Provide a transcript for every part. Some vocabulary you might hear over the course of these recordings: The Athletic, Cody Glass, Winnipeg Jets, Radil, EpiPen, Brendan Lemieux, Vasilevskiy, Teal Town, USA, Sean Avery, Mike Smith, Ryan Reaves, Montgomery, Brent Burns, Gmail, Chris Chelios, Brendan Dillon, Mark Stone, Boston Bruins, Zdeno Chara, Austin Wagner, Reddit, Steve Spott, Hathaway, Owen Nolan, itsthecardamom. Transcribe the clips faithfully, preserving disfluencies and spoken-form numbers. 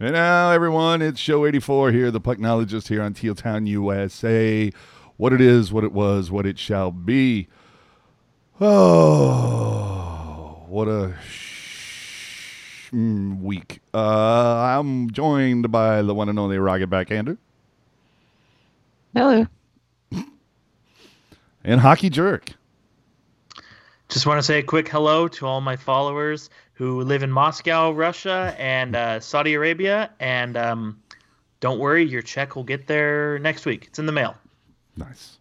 And now, everyone, it's show eighty-four here, the Pucknologist here on Teal Town, U S A. What it is, what it was, what it shall be. Oh, what a sh- week. Uh, I'm joined by the one and only Rocket Back, Andrew. Hello. And Hockey Jerk. Just want to say a quick hello to all my followers who live in Moscow, Russia, and uh, Saudi Arabia. And um, don't worry, your check will get there next week. It's in the mail. Nice.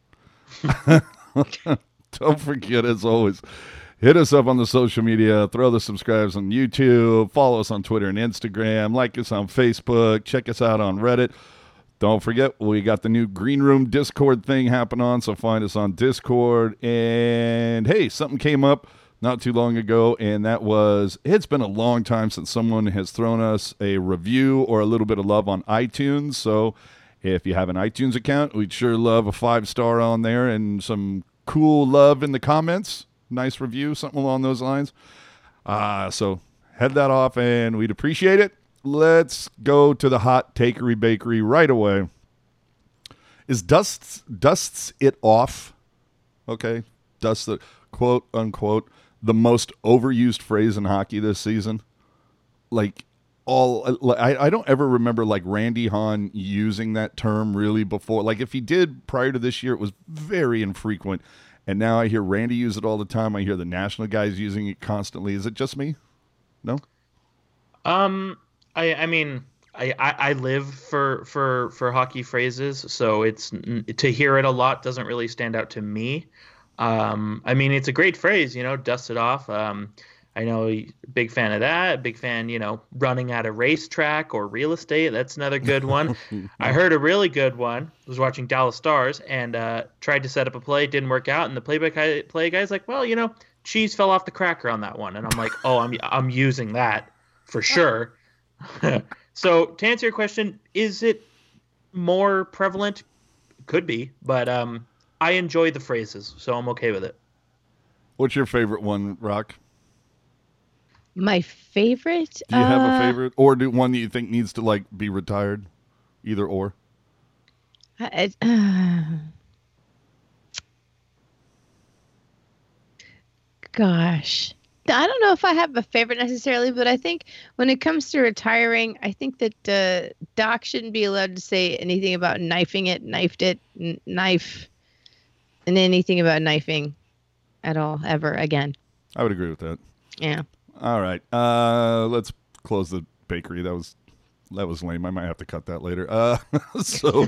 Don't forget, as always, hit us up on the social media. Throw the subscribes on YouTube. Follow us on Twitter and Instagram. Like us on Facebook. Check us out on Reddit. Don't forget, we got the new Green Room Discord thing happening on, so find us on Discord. And, hey, something came up not too long ago, and that was it's been a long time since someone has thrown us a review or a little bit of love on iTunes. So if you have an iTunes account, we'd sure love a five-star on there and some cool love in the comments. Nice review, something along those lines. Uh, so head that off, and we'd appreciate it. Let's go to the hot takery bakery right away. Is dusts dusts it off? Okay, dust the quote unquote the most overused phrase in hockey this season. Like all, I I don't ever remember like Randy Hahn using that term really before. Like if he did prior to this year, it was very infrequent. And now I hear Randy use it all the time. I hear the national guys using it constantly. Is it just me? No. Um. I, I mean, I, I live for, for, for hockey phrases, so it's to hear it a lot doesn't really stand out to me. Um, I mean, it's a great phrase, you know, dust it off. Um, I know, big fan of that. Big fan, you know, running at a racetrack or real estate. That's another good one. I heard a really good one. I was watching Dallas Stars and uh, tried to set up a play. Didn't work out. And the play by play guy's like, well, you know, cheese fell off the cracker on that one. And I'm like, oh, I'm I'm using that for sure. So to answer your question, is it more prevalent? Could be, but um, I enjoy the phrases, so I'm okay with it. What's your favorite one, Rock? My favorite? Do you have uh, a favorite, or do one that you think needs to like be retired? Either or. I, uh, gosh. I don't know if I have a favorite necessarily, but I think when it comes to retiring, I think that uh, Doc shouldn't be allowed to say anything about knifing it, knifed it, n- knife, and anything about knifing at all ever again. I would agree with that. Yeah. All right. Uh, let's close the bakery. That was that was lame. I might have to cut that later. Uh, so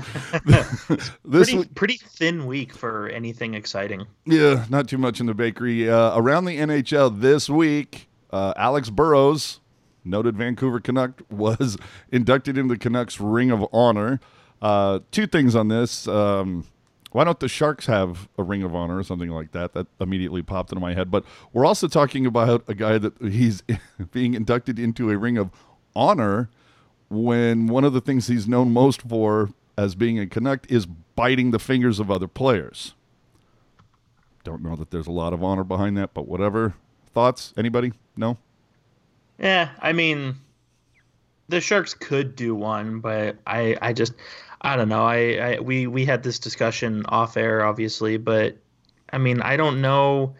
this pretty, week, pretty thin week for anything exciting. Yeah, not too much in the bakery. Uh, around the N H L this week, uh, Alex Burrows, noted Vancouver Canuck, was inducted into the Canucks Ring of Honor. Uh, two things on this. Um, why don't the Sharks have a Ring of Honor or something like that? That immediately popped into my head. But we're also talking about a guy that he's being inducted into a Ring of Honor when one of the things he's known most for as being a Canuck is biting the fingers of other players. Don't know that there's a lot of honor behind that, but whatever. Thoughts? Anybody? No? Yeah, I mean, the Sharks could do one, but I, I just, I don't know. I, I we, we had this discussion off air, obviously, but, I mean, I don't know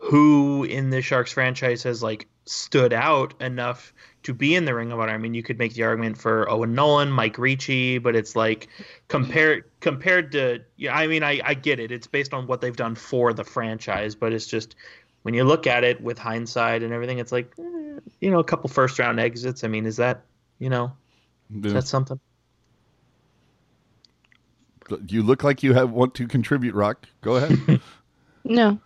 who in the Sharks franchise has, like, stood out enough to be in the Ring of Honor. I mean, you could make the argument for Owen Nolan, Mike Ricci, but it's like compared compared to, yeah, I mean, I, I get it. It's based on what they've done for the franchise, but it's just when you look at it with hindsight and everything, it's like, eh, you know, a couple first round exits. I mean, is that, you know, yeah. Is that something? You look like you have want to contribute, Rock. Go ahead. No.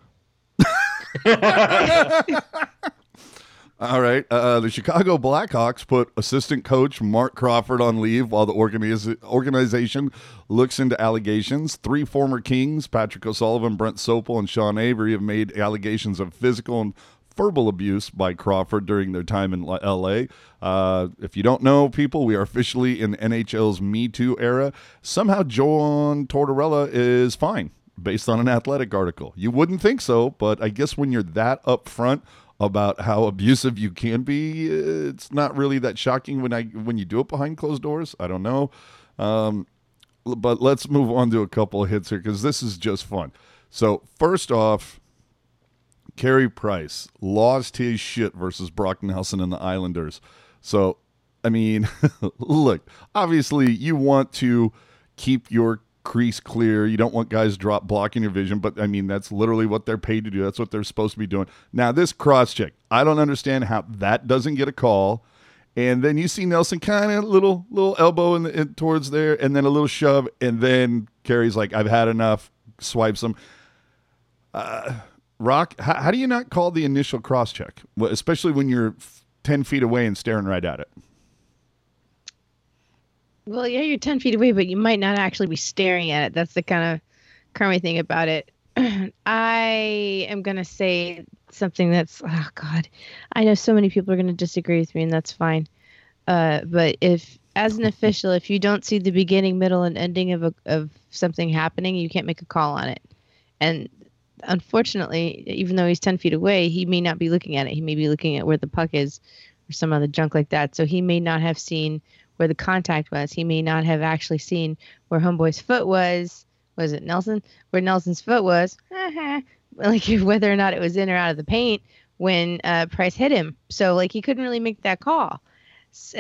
All right. Uh, the Chicago Blackhawks put assistant coach Mark Crawford on leave while the organiz- organization looks into allegations. Three former Kings, Patrick O'Sullivan, Brent Sopel, and Sean Avery, have made allegations of physical and verbal abuse by Crawford during their time in L A. Uh, if you don't know, people, we are officially in N H L's Me Too era. Somehow, John Tortorella is fine based on an Athletic article. You wouldn't think so, but I guess when you're that upfront about how abusive you can be, it's not really that shocking when I when you do it behind closed doors. I don't know. Um, but let's move on to a couple of hits here because this is just fun. So first off, Carey Price lost his shit versus Brock Nelson and the Islanders. So, I mean, look, obviously you want to keep your crease clear. You don't want guys drop blocking your vision, but I mean, that's literally what they're paid to do. That's what they're supposed to be doing. Now, this cross-check, I don't understand how that doesn't get a call. And then you see Nelson kind of little little elbow in, the, in towards there, and then a little shove, and then Carey's like, I've had enough, swipes him. Uh, Rock, how, how do you not call the initial cross-check, well, especially when you're ten feet away and staring right at it? Well, yeah, you're ten feet away, but you might not actually be staring at it. That's the kind of crummy thing about it. I am going to say something that's, oh, God, I know so many people are going to disagree with me, and that's fine. Uh, but if, as an official, if you don't see the beginning, middle, and ending of a, of something happening, you can't make a call on it. And unfortunately, even though he's ten feet away, he may not be looking at it. He may be looking at where the puck is or some other junk like that. So he may not have seen where the contact was. He may not have actually seen where homeboy's foot was. Was it Nelson? Where Nelson's foot was. Like whether or not it was in or out of the paint when uh, Price hit him. So like he couldn't really make that call. So,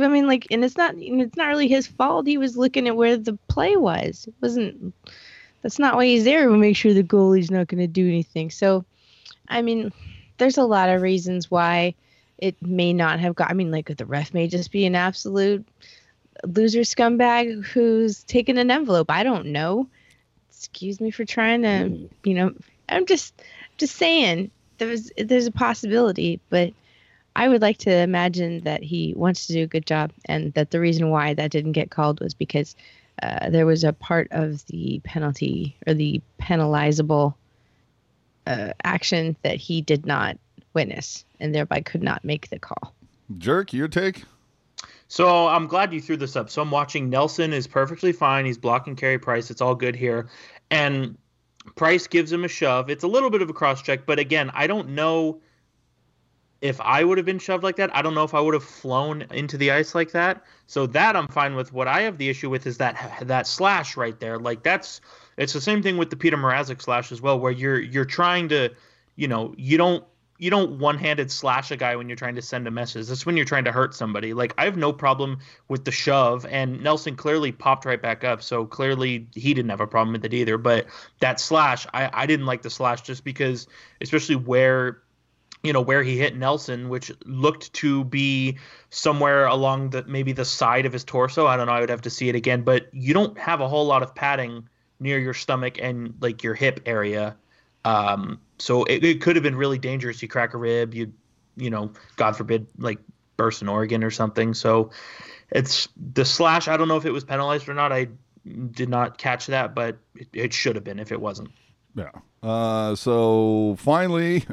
I mean, like, and it's not, it's not really his fault. He was looking at where the play was. It wasn't. That's not why he's there. We make sure the goalie's not going to do anything. So, I mean, there's a lot of reasons why it may not have got. I mean, like the ref may just be an absolute loser scumbag who's taking an envelope. I don't know. Excuse me for trying to, you know. I'm just, just saying there's there's a possibility, but I would like to imagine that he wants to do a good job, and that the reason why that didn't get called was because uh, there was a part of the penalty or the penalizable uh, action that he did not witness and thereby could not make the call. Jerk, your take? So I'm glad you threw this up. So I'm watching. Nelson is perfectly fine. He's blocking Carey Price. It's all good here. And Price gives him a shove. It's a little bit of a cross-check, but again, I don't know if I would have been shoved like that. I don't know if I would have flown into the ice like that. So that I'm fine with. What I have the issue with is that that slash right there. Like that's it's the same thing with the Petr Mrázek slash as well, where you're you're trying to, you know, you don't you don't one-handed slash a guy when you're trying to send a message. That's when you're trying to hurt somebody. Like, I have no problem with the shove, and Nelson clearly popped right back up, so clearly he didn't have a problem with it either. But that slash, I, I didn't like the slash just because, especially where, you know, where he hit Nelson, which looked to be somewhere along the maybe the side of his torso. I don't know. I would have to see it again. But you don't have a whole lot of padding near your stomach and, like, your hip area. Um, so it, it could have been really dangerous. You crack a rib, you, you know, God forbid, like burst an organ or something. So it's the slash. I don't know if it was penalized or not. I did not catch that, but it, it should have been if it wasn't. Yeah. Uh, so finally,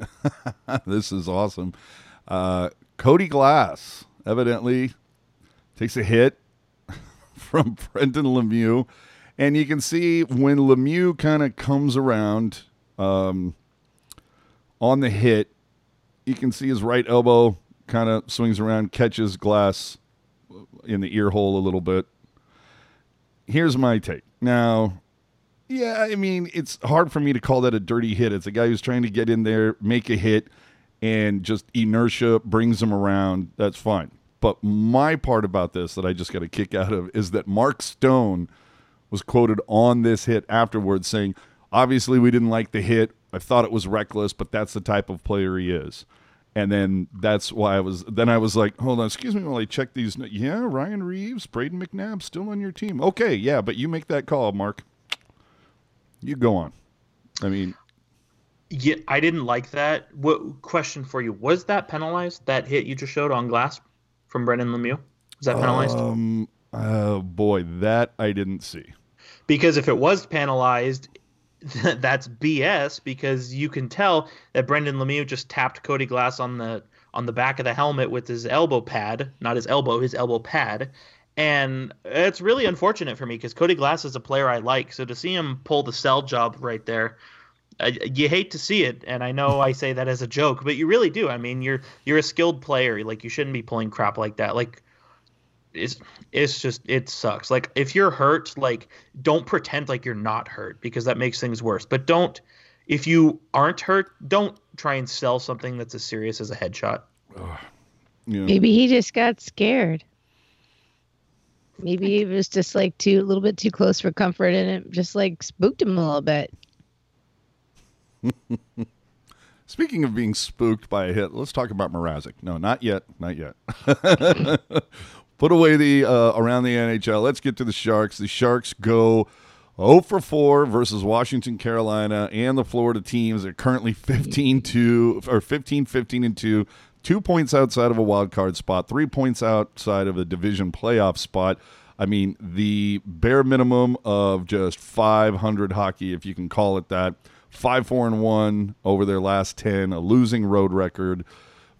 this is awesome. Uh, Cody Glass evidently takes a hit from Brendan Lemieux, and you can see when Lemieux kind of comes around, Um, on the hit, you can see his right elbow kind of swings around, catches Glass in the ear hole a little bit. Here's my take. Now, yeah, I mean, it's hard for me to call that a dirty hit. It's a guy who's trying to get in there, make a hit, and just inertia brings him around. That's fine. But my part about this that I just got a kick out of is that Mark Stone was quoted on this hit afterwards saying, obviously, we didn't like the hit. I thought it was reckless, but that's the type of player he is. And then that's why I was. Then I was like, hold on, excuse me while I check these. Yeah, Ryan Reaves, Braden McNabb, still on your team. Okay, yeah, but you make that call, Mark. You go on. I mean, yeah, I didn't like that. What question for you? Was that penalized? That hit you just showed on Glass from Brendan Lemieux, was that penalized? Um, oh boy, that I didn't see. Because if it was penalized, that's B S, because you can tell that Brendan Lemieux just tapped Cody Glass on the on the back of the helmet with his elbow pad, not his elbow, his elbow pad. And it's really unfortunate for me because Cody Glass is a player I like. So to see him pull the sell job right there, I, you hate to see it, and I know I say that as a joke, but you really do. I mean, you're you're a skilled player. Like, you shouldn't be pulling crap like that. Like, it's it's just it sucks. Like, if you're hurt, like, don't pretend like you're not hurt, because that makes things worse. But don't if you aren't hurt, don't try and sell something that's as serious as a headshot. Yeah. Maybe he just got scared. Maybe it was just like too a little bit too close for comfort, and it just like spooked him a little bit. Speaking of being spooked by a hit, let's talk about Mrázek. No, not yet. Not yet. Put away the uh, around the N H L. Let's get to the Sharks. The Sharks go oh for four versus Washington, Carolina, and the Florida teams. They're currently fifteen two or fifteen fifteen and two, two points outside of a wild card spot, three points outside of a division playoff spot. I mean, the bare minimum of just five hundred hockey, if you can call it that. five four and one over their last ten, a losing road record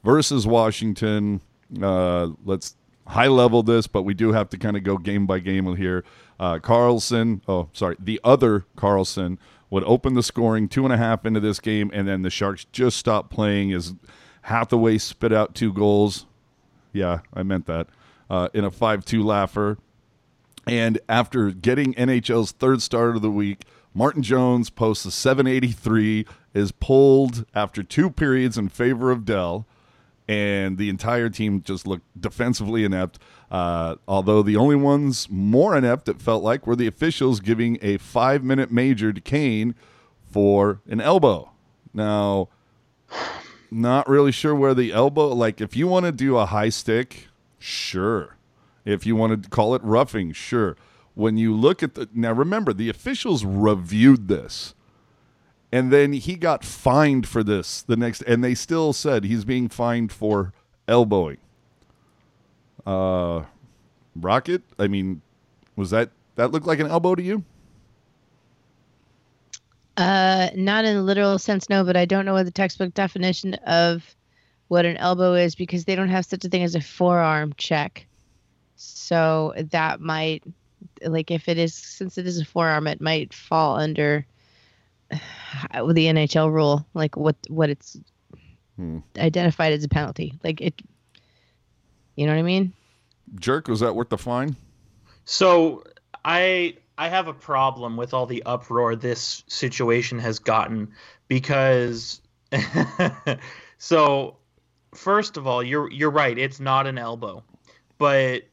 versus Washington. Uh, let's high level this, but we do have to kind of go game by game here. Uh, Karlsson, oh, sorry, the other Karlsson would open the scoring two and a half into this game, and then the Sharks just stopped playing as Hathaway spit out two goals. Yeah, I meant that. Uh, in a five two laugher. And after getting N H L's third start of the week, Martin Jones posts a seven eighty-three, is pulled after two periods in favor of Dell, and the entire team just looked defensively inept, uh, although the only ones more inept, it felt like, were the officials giving a five-minute major to Kane for an elbow. Now, not really sure where the elbow, like, if you want to do a high stick, sure. If you want to call it roughing, sure. When you look at the, now remember, the officials reviewed this, and then he got fined for this the next, and they still said he's being fined for elbowing. Uh, Rocket, I mean, was that, that looked like an elbow to you? Uh, not in a literal sense, no, but I don't know what the textbook definition of what an elbow is, because they don't have such a thing as a forearm check. So that might... Like, if it is, since it is a forearm, it might fall under uh, the N H L rule, like what what it's hmm. identified as a penalty. Like, it, you know what I mean? Jerk, was that worth the fine? So I I have a problem with all the uproar this situation has gotten, because so first of all, you're you're right, it's not an elbow, but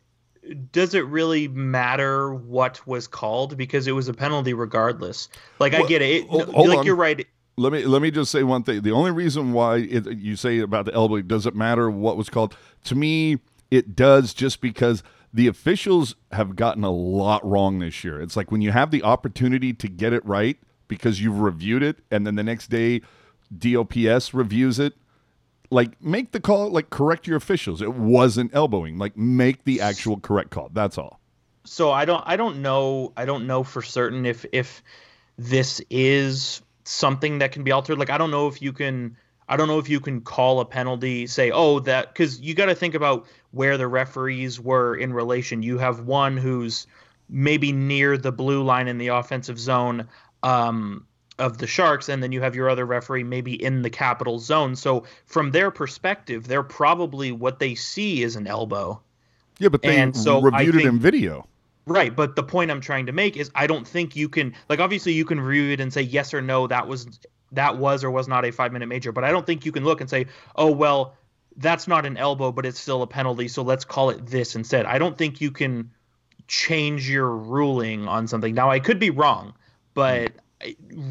does it really matter what was called? Because it was a penalty regardless. Like, well, I get it. it hold, hold like on. You're right. Let me let me just say one thing. The only reason why it, you say about the elbow, does it matter what was called? To me, it does, just because the officials have gotten a lot wrong this year. It's like when you have the opportunity to get it right because you've reviewed it, and then the next day D O P S reviews it. Like, make the call, like, correct your officials. It wasn't elbowing. Like, make the actual correct call. That's all. So I don't I don't know I don't know for certain if if this is something that can be altered. Like, I don't know if you can I don't know if you can call a penalty, say, oh, that, cuz you got to think about where the referees were in relation. You have one who's maybe near the blue line in the offensive zone um of the Sharks, and then you have your other referee maybe in the capital zone. So from their perspective, they're probably, what they see is an elbow. Yeah, but they and so reviewed think, it in video. Right, but the point I'm trying to make is I don't think you can, like, obviously you can review it and say yes or no, that was that was or was not a five-minute major, but I don't think you can look and say, oh, well, that's not an elbow, but it's still a penalty, so let's call it this instead. I don't think you can change your ruling on something. Now, I could be wrong, but... Mm.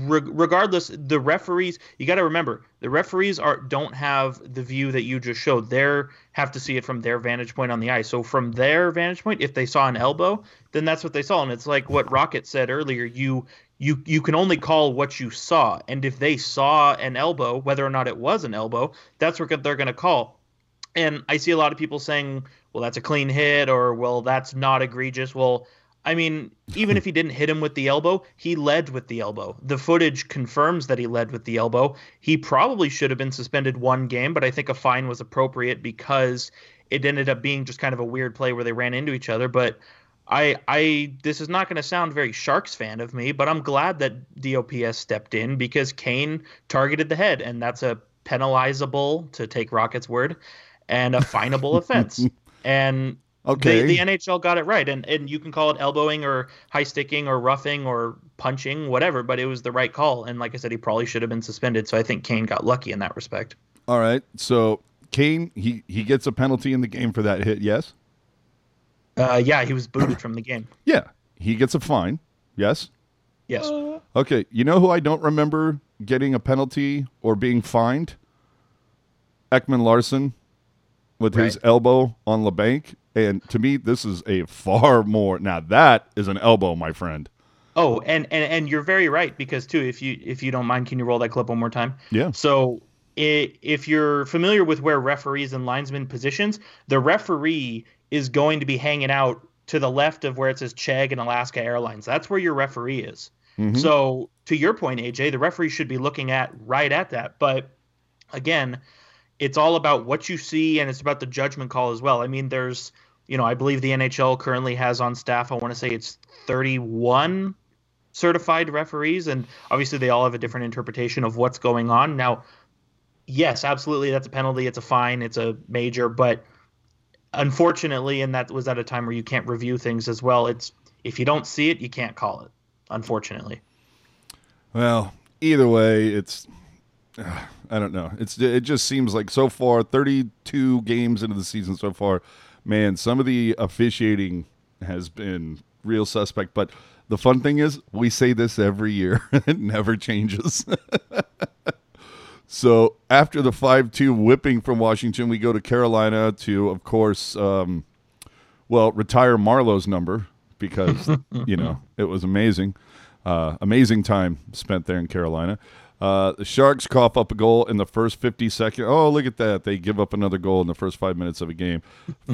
Regardless, the referees, you got to remember, the referees are don't have the view that you just showed. They have to see it from their vantage point on the ice. So from their vantage point, if they saw an elbow, then that's what they saw. And it's like what Rocket said earlier, you you you can only call what you saw. And if they saw an elbow, whether or not it was an elbow, that's what they're going to call. And I see a lot of people saying, well, that's a clean hit, or, well, that's not egregious. Well, I mean, even if he didn't hit him with the elbow, he led with the elbow. The footage confirms that he led with the elbow. He probably should have been suspended one game, but I think a fine was appropriate because it ended up being just kind of a weird play where they ran into each other. But I, I, this is not going to sound very Sharks fan of me, but I'm glad that D O P S stepped in because Kane targeted the head, and that's a penalizable, to take Rocket's word, and a finable offense. And okay. the, the N H L got it right. And, and you can call it elbowing or high sticking or roughing or punching, whatever, but it was the right call. And like I said, he probably should have been suspended. So I think Kane got lucky in that respect. All right. So Kane, he, he gets a penalty in the game for that hit. Yes. Uh, yeah, he was booted from the game. Yeah, he gets a fine. Yes? Yes. Uh, okay, you know who I don't remember getting a penalty or being fined? Ekman Larsson with right. his elbow on LeBanc. And to me, this is a far more... Now, that is an elbow, my friend. Oh, and, and, and you're very right, because, too, if you if you don't mind, can you roll that clip one more time? Yeah. So... It, if you're familiar with where referees and linesmen positions, the referee is going to be hanging out to the left of where it says Chegg and Alaska Airlines. That's where your referee is. Mm-hmm. So to your point, A J, the referee should be looking at right at that. But again, it's all about what you see, and it's about the judgment call as well. I mean, there's, you know, I believe the N H L currently has on staff, I want to say it's thirty-one certified referees, and obviously they all have a different interpretation of what's going on. Now, yes, absolutely. That's a penalty. It's a fine. It's a major. But unfortunately, and that was at a time where you can't review things as well. It's if you don't see it, you can't call it, unfortunately. Well, either way, it's uh, I don't know. It's It just seems like so far, thirty-two games into the season so far, man, some of the officiating has been real suspect. But the fun thing is we say this every year. It never changes. So after the five two whipping from Washington, we go to Carolina to, of course, um, well, retire Marlowe's number because, you know, it was amazing. Uh, amazing time spent there in Carolina. Uh, the Sharks cough up a goal in the first fifty seconds. Oh, look at that. They give up another goal in the first five minutes of a game.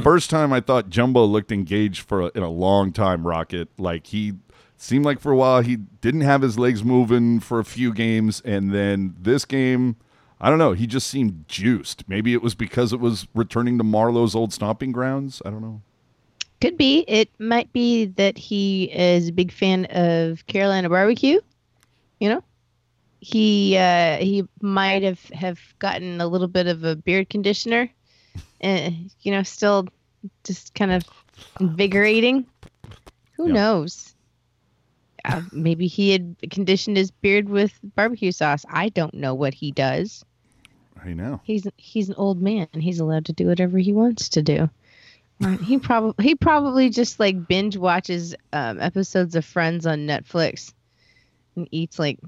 First time I thought Jumbo looked engaged for a, in a long time, Rocket. Like he – seemed like for a while he didn't have his legs moving for a few games, and then this game, I don't know, he just seemed juiced. Maybe it was because it was returning to Marlowe's old stomping grounds. I don't know. Could be. It might be that he is a big fan of Carolina barbecue. You know, he uh, he might have, have gotten a little bit of a beard conditioner, and you know, still just kind of invigorating. Who yeah. knows? Uh, maybe he had conditioned his beard with barbecue sauce. I don't know what he does. I know. He's he's an old man, and he's allowed to do whatever he wants to do. Uh, he probably he probably just like binge watches um, episodes of Friends on Netflix and eats like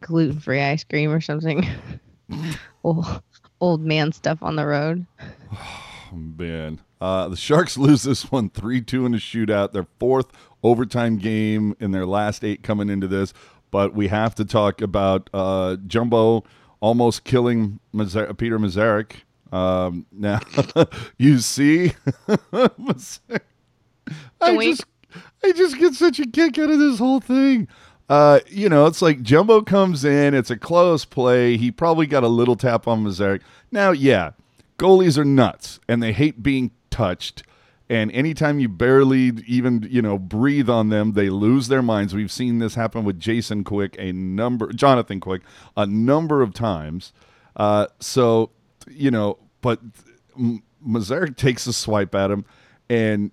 gluten-free ice cream or something. old, old man stuff on the road. Oh, man. Uh, the Sharks lose this one three two in a shootout. Their fourth overtime game in their last eight coming into this. But we have to talk about uh, Jumbo almost killing Mazer- Petr Mrázek. Um, now, you see, I just, I just get such a kick out of this whole thing. Uh, you know, it's like Jumbo comes in. It's a close play. He probably got a little tap on Mrázek. Now, yeah, goalies are nuts, and they hate being touched, and anytime you barely even, you know, breathe on them, they lose their minds. We've seen this happen with Jason Quick a number Jonathan Quick a number of times. Uh, so, you know, but Mrázek takes a swipe at him, and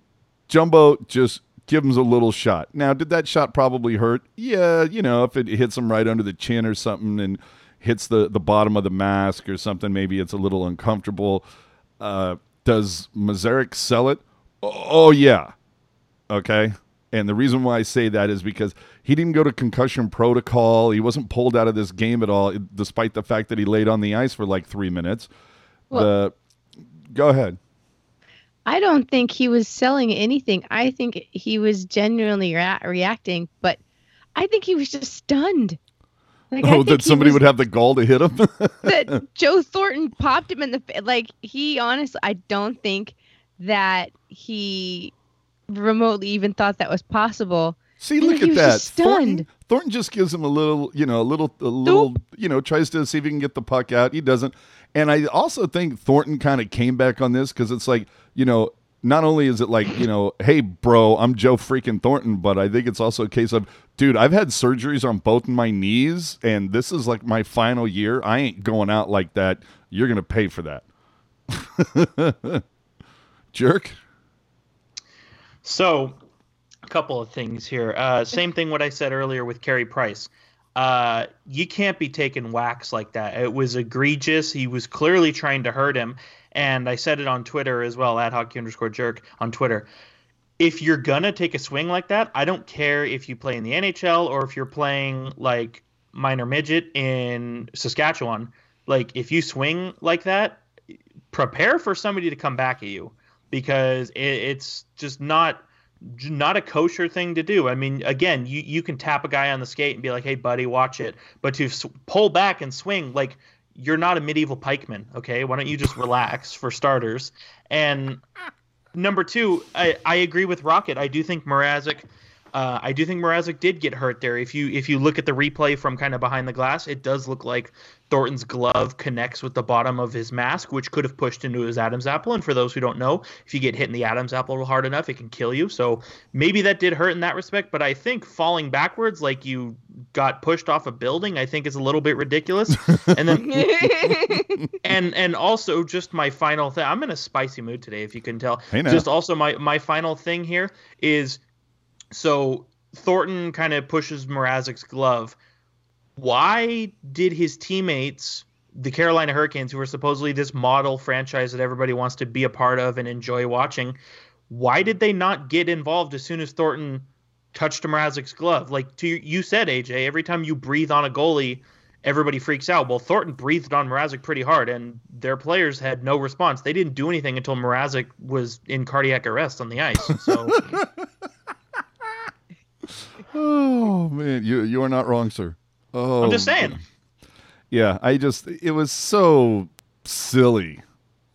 Jumbo just gives him a little shot. Now, did that shot probably hurt? Yeah, you know, if it hits him right under the chin or something and hits the, the bottom of the mask or something, maybe it's a little uncomfortable. Uh Does Mrázek sell it? Oh, yeah. Okay. And the reason why I say that is because he didn't go to concussion protocol. He wasn't pulled out of this game at all, despite the fact that he laid on the ice for like three minutes. Well, the, go ahead. I don't think he was selling anything. I think he was genuinely re- reacting, but I think he was just stunned. Like, oh, that somebody was, would have the gall to hit him? That Joe Thornton popped him in the face. Like, he honestly, I don't think that he remotely even thought that was possible. See, look at that. Thornton, Thornton just gives him a little, you know, a little, a little, Oop. you know, tries to see if he can get the puck out. He doesn't. And I also think Thornton kind of came back on this because it's like, you know, not only is it like, you know, hey, bro, I'm Joe freaking Thornton, but I think it's also a case of, dude, I've had surgeries on both my knees, and this is like my final year. I ain't going out like that. You're going to pay for that. Jerk. So, a couple of things here. Uh, same thing what I said earlier with Carey Price. Uh, you can't be taking whacks like that. It was egregious. He was clearly trying to hurt him. And I said it on Twitter as well, at hockey underscore jerk on Twitter. If you're going to take a swing like that, I don't care if you play in the N H L or if you're playing like minor midget in Saskatchewan. Like, if you swing like that, prepare for somebody to come back at you, because it, it's just not... not a kosher thing to do. I mean, again, you, you can tap a guy on the skate and be like, hey, buddy, watch it. But to sw- pull back and swing, like, you're not a medieval pikeman, okay? Why don't you just relax, for starters? And number two, I, I agree with Rocket. I do think Mrázek, uh, I do think Mrázek did get hurt there. If you if you look at the replay from kind of behind the glass, it does look like Thornton's glove connects with the bottom of his mask, which could have pushed into his Adam's apple. And for those who don't know, if you get hit in the Adam's apple hard enough, it can kill you. So maybe that did hurt in that respect. But I think falling backwards like you got pushed off a building, I think is a little bit ridiculous. And then, and and also just my final thing. I'm in a spicy mood today, if you can tell. Just also my, my final thing here is, so Thornton kind of pushes Mrazek's glove. Why did his teammates, the Carolina Hurricanes, who are supposedly this model franchise that everybody wants to be a part of and enjoy watching, why did they not get involved as soon as Thornton touched Mrazek's glove? Like to, you said, A J, every time you breathe on a goalie, everybody freaks out. Well, Thornton breathed on Mrázek pretty hard, and their players had no response. They didn't do anything until Mrázek was in cardiac arrest on the ice. So, oh, man, you you are not wrong, sir. Oh, I'm just saying. Yeah, I just, it was so silly.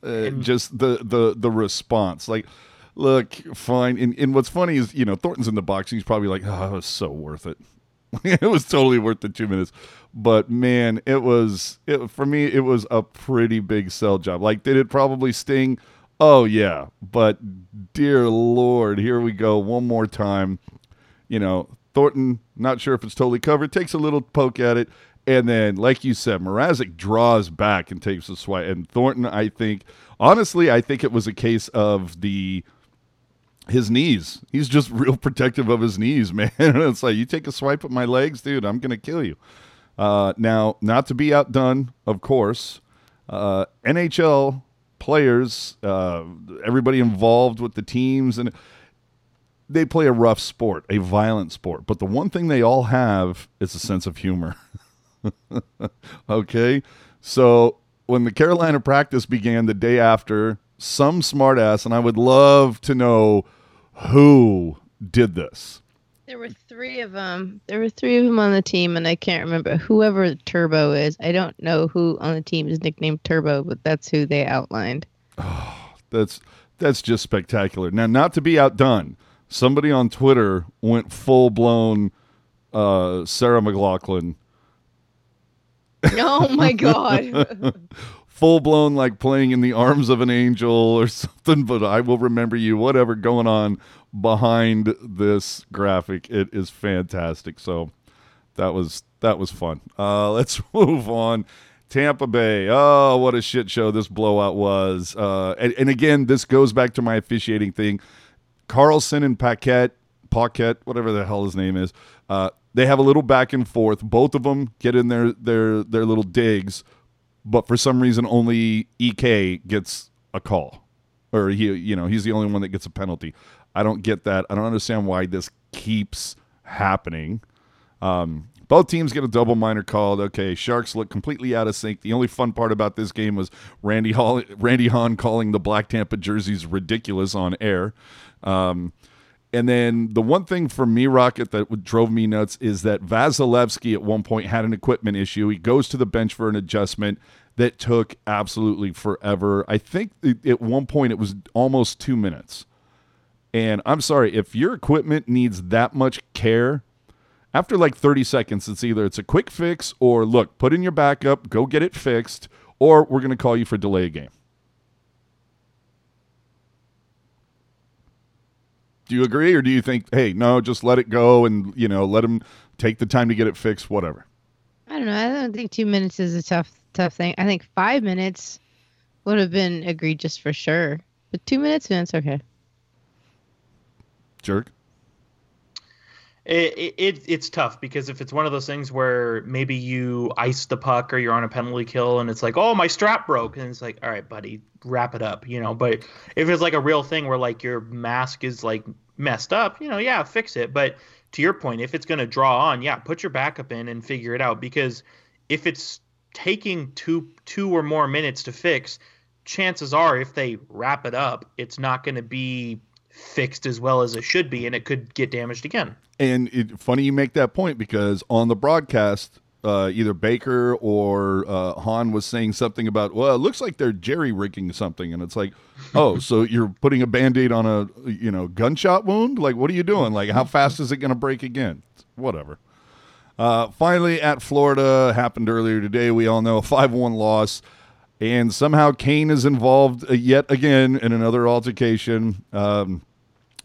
Uh, just the, the, the response. Like, look, fine. And, and what's funny is, you know, Thornton's in the box. He's probably like, oh, it was so worth it. It was totally worth the two minutes. But, man, it was, it for me, it was a pretty big sell job. Like, did it probably sting? Oh, yeah. But, dear Lord, here we go one more time. You know, Thornton, not sure if it's totally covered, takes a little poke at it, and then, like you said, Mrázek draws back and takes a swipe. And Thornton, I think, honestly, I think it was a case of the his knees. He's just real protective of his knees, man. It's like, you take a swipe at my legs, dude, I'm going to kill you. Uh, now, not to be outdone, of course, uh, N H L players, uh, everybody involved with the teams, and they play a rough sport, a violent sport, but the one thing they all have is a sense of humor. Okay? So when the Carolina practice began the day after, some smartass, and I would love to know who did this. There were three of them. There were three of them on the team, and I can't remember whoever Turbo is. I don't know who on the team is nicknamed Turbo, but that's who they outlined. Oh, that's that's just spectacular. Now, not to be outdone, somebody on Twitter went full-blown uh, Sarah McLachlan. Oh, my God. Full-blown, like, playing in the arms of an angel or something, but I will remember you, whatever going on behind this graphic. It is fantastic. So that was that was fun. Uh, let's move on. Tampa Bay. Oh, what a shit show this blowout was. Uh, and, and, again, this goes back to my officiating thing. Karlsson and Paquette, Paquette, whatever the hell his name is, uh, they have a little back and forth. Both of them get in their their their little digs, but for some reason only E K gets a call, or he you know he's the only one that gets a penalty. I don't get that. I don't understand why this keeps happening. Um, both teams get a double minor called. Okay, Sharks look completely out of sync. The only fun part about this game was Randy Hall, Randy Hahn calling the black Tampa jerseys ridiculous on air. Um, and then the one thing for me, Rocket, that drove me nuts is that Vasilevsky at one point had an equipment issue. He goes to the bench for an adjustment that took absolutely forever. I think at one point it was almost two minutes. And I'm sorry, if your equipment needs that much care, after like thirty seconds, it's either it's a quick fix or, look, put in your backup, go get it fixed, or we're going to call you for delay a game. Do you agree, or do you think, hey, no, just let it go and, you know, let him take the time to get it fixed, whatever? I don't know. I don't think two minutes is a tough, tough thing. I think five minutes would have been egregious for sure. But two minutes, man, it's okay. Jerk. It, it it's tough because if it's one of those things where maybe you ice the puck or you're on a penalty kill and it's like, oh, my strap broke, and it's like, all right, buddy, wrap it up, you know. But if it's like a real thing where like your mask is like messed up, you know, yeah, fix it. But to your point, if it's going to draw on, yeah, put your backup in and figure it out, because if it's taking two two or more minutes to fix, chances are if they wrap it up, it's not going to be fixed as well as it should be, and it could get damaged again. And it, funny you make that point, because on the broadcast, uh, either Baker or uh, Hahn was saying something about, well, it looks like they're jerry-rigging something, and it's like, oh, so you're putting a Band-Aid on a, you know, gunshot wound? Like, what are you doing? Like, how fast is it going to break again? Whatever. Uh, finally, at Florida, happened earlier today, we all know, a five one loss. And somehow Kane is involved yet again in another altercation. Um,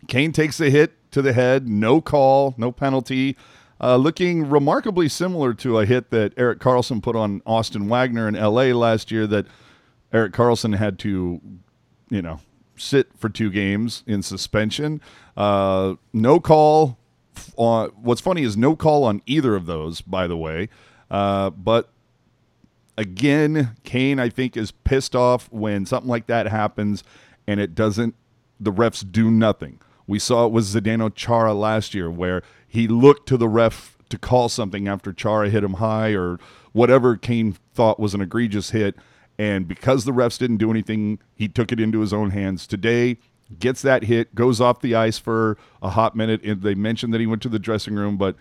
Kane takes a hit to the head, no call, no penalty, uh, looking remarkably similar to a hit that Erik Karlsson put on Austin Wagner in L A last year that Erik Karlsson had to, you know, sit for two games in suspension. Uh, no call. On, what's funny is no call on either of those, by the way, uh, but again, Kane, I think, is pissed off when something like that happens and it doesn't, the refs do nothing. We saw it with Zdeno Chara last year where he looked to the ref to call something after Chara hit him high or whatever Kane thought was an egregious hit. And because the refs didn't do anything, he took it into his own hands. Today, gets that hit, goes off the ice for a hot minute. And they mentioned that he went to the dressing room, but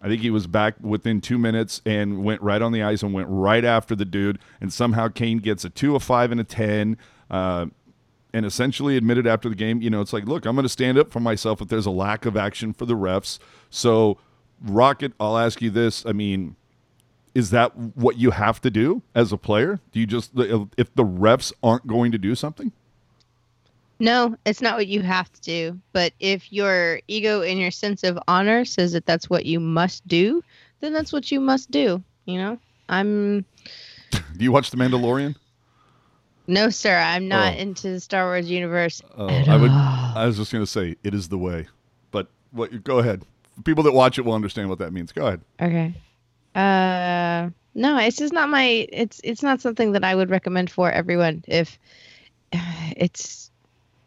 I think he was back within two minutes and went right on the ice and went right after the dude. And somehow Kane gets a two, a five, and a ten, uh, and essentially admitted after the game, you know, it's like, look, I'm going to stand up for myself if there's a lack of action for the refs. So, Rocket, I'll ask you this. I mean, is that what you have to do as a player? Do you just, if the refs aren't going to do something? No, it's not what you have to do. But if your ego and your sense of honor says that that's what you must do, then that's what you must do. You know, I'm. Do you watch The Mandalorian? No, sir. I'm not oh. into the Star Wars universe. Oh, at I would. All. I was just going to say it is the way. But what? Go ahead. People that watch it will understand what that means. Go ahead. Okay. Uh, no, it's just not my. It's it's not something that I would recommend for everyone. If uh, it's.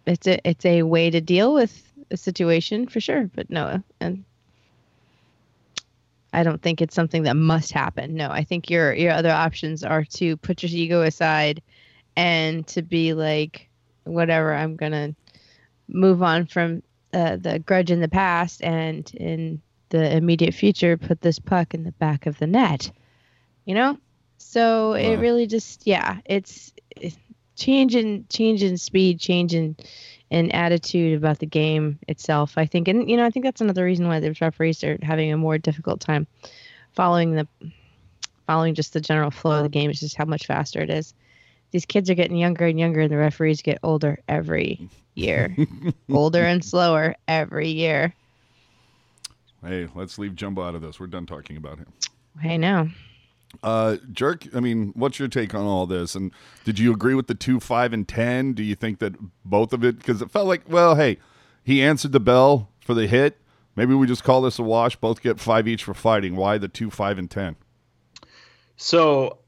It's a it's a way to deal with a situation for sure, but no, and I don't think it's something that must happen. No, I think your your other options are to put your ego aside and to be like, whatever, I'm gonna move on from uh, the grudge in the past and in the immediate future, put this puck in the back of the net, you know. So wow. It really just yeah, it's. it's Change in, change in speed, change in, in attitude about the game itself, I think. And, you know, I think that's another reason why the referees are having a more difficult time following the following just the general flow of the game. It's just how much faster it is. These kids are getting younger and younger, and the referees get older every year. Older and slower every year. Hey, let's leave Jumbo out of this. We're done talking about him. I know. Uh, Jerk, I mean, what's your take on all this? And did you agree with the two, five, and ten? Do you think that both of it, because it felt like, well, hey, he answered the bell for the hit. Maybe we just call this a wash. Both get five each for fighting. Why the two, five, and ten? So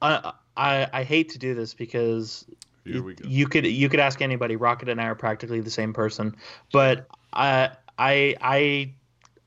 I I, I hate to do this because Here we go. you could you could ask anybody. Rocket and I are practically the same person, but I I I.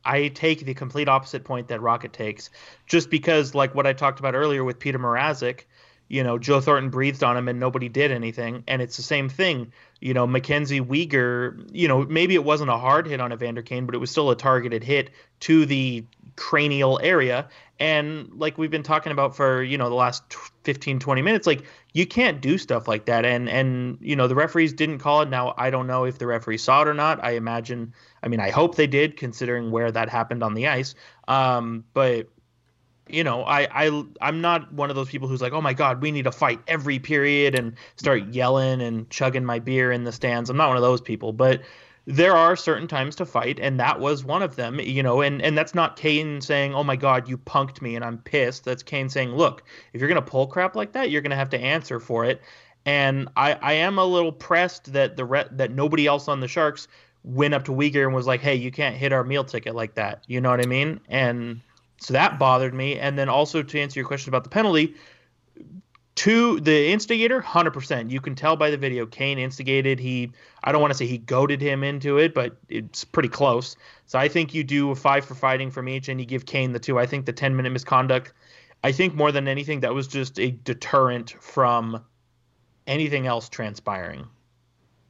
I take the complete opposite point that Rocket takes, just because, like what I talked about earlier with Petr Mrázek, you know, Joe Thornton breathed on him and nobody did anything. And it's the same thing. You know, Mackenzie Weegar, you know, maybe it wasn't a hard hit on Evander Kane, but it was still a targeted hit to the cranial area. And like we've been talking about for, you know, the last fifteen, twenty minutes, like you can't do stuff like that. And, and you know, the referees didn't call it. Now, I don't know if the referee saw it or not. I imagine, I mean, I hope they did, considering where that happened on the ice. Um, but You know, I, I, I'm not one of those people who's like, oh, my God, we need to fight every period and start yelling and chugging my beer in the stands. I'm not one of those people. But there are certain times to fight, and that was one of them, you know, and, and that's not Kane saying, oh my God, you punked me and I'm pissed. That's Kane saying, look, if you're going to pull crap like that, you're going to have to answer for it. And I, I am a little pressed that the re- that nobody else on the Sharks went up to Uyghur and was like, hey, you can't hit our meal ticket like that. You know what I mean? And so that bothered me. And then also to answer your question about the penalty, to the instigator, one hundred percent. You can tell by the video, Kane instigated. He, I don't want to say he goaded him into it, but it's pretty close. So I think you do a five for fighting from each, and you give Kane the two. I think the ten-minute misconduct, I think more than anything, that was just a deterrent from anything else transpiring.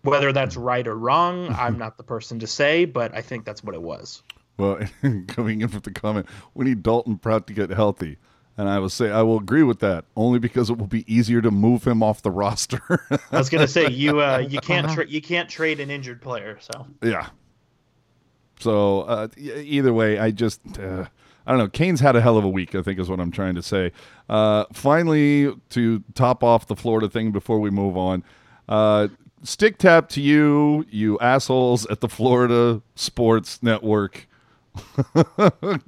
Whether that's right or wrong, I'm not the person to say, but I think that's what it was. Well, coming in from the comment, we need Dalton Prout to get healthy. And I will say I will agree with that, only because it will be easier to move him off the roster. I was going to say you uh, you can't tra- you can't trade an injured player. So yeah. So uh, either way, I just uh, I don't know. Kane's had a hell of a week, I think, is what I'm trying to say. Uh, finally, to top off the Florida thing before we move on, uh, stick tap to you, you assholes at the Florida Sports Network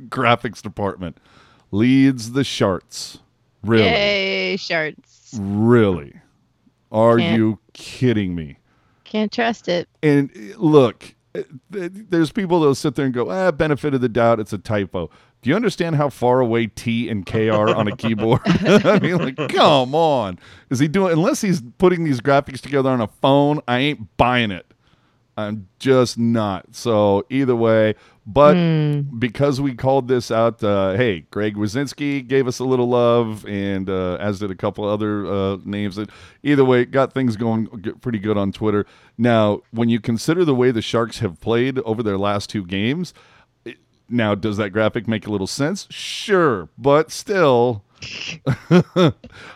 graphics department. Leads the Sharks. Really? Yay, Sharks. Really? Are can't, you kidding me? Can't trust it. And look, there's people that'll sit there and go, ah, benefit of the doubt, it's a typo. Do you understand how far away T and K are on a keyboard? I mean, like, come on. Is he doing, unless he's putting these graphics together on a phone, I ain't buying it. I'm just not. So either way, but mm. because we called this out, uh, hey, Greg Wyszynski gave us a little love, and uh, as did a couple other uh, names. That either way, got things going pretty good on Twitter. Now, when you consider the way the Sharks have played over their last two games, it, now, does that graphic make a little sense? Sure, but still,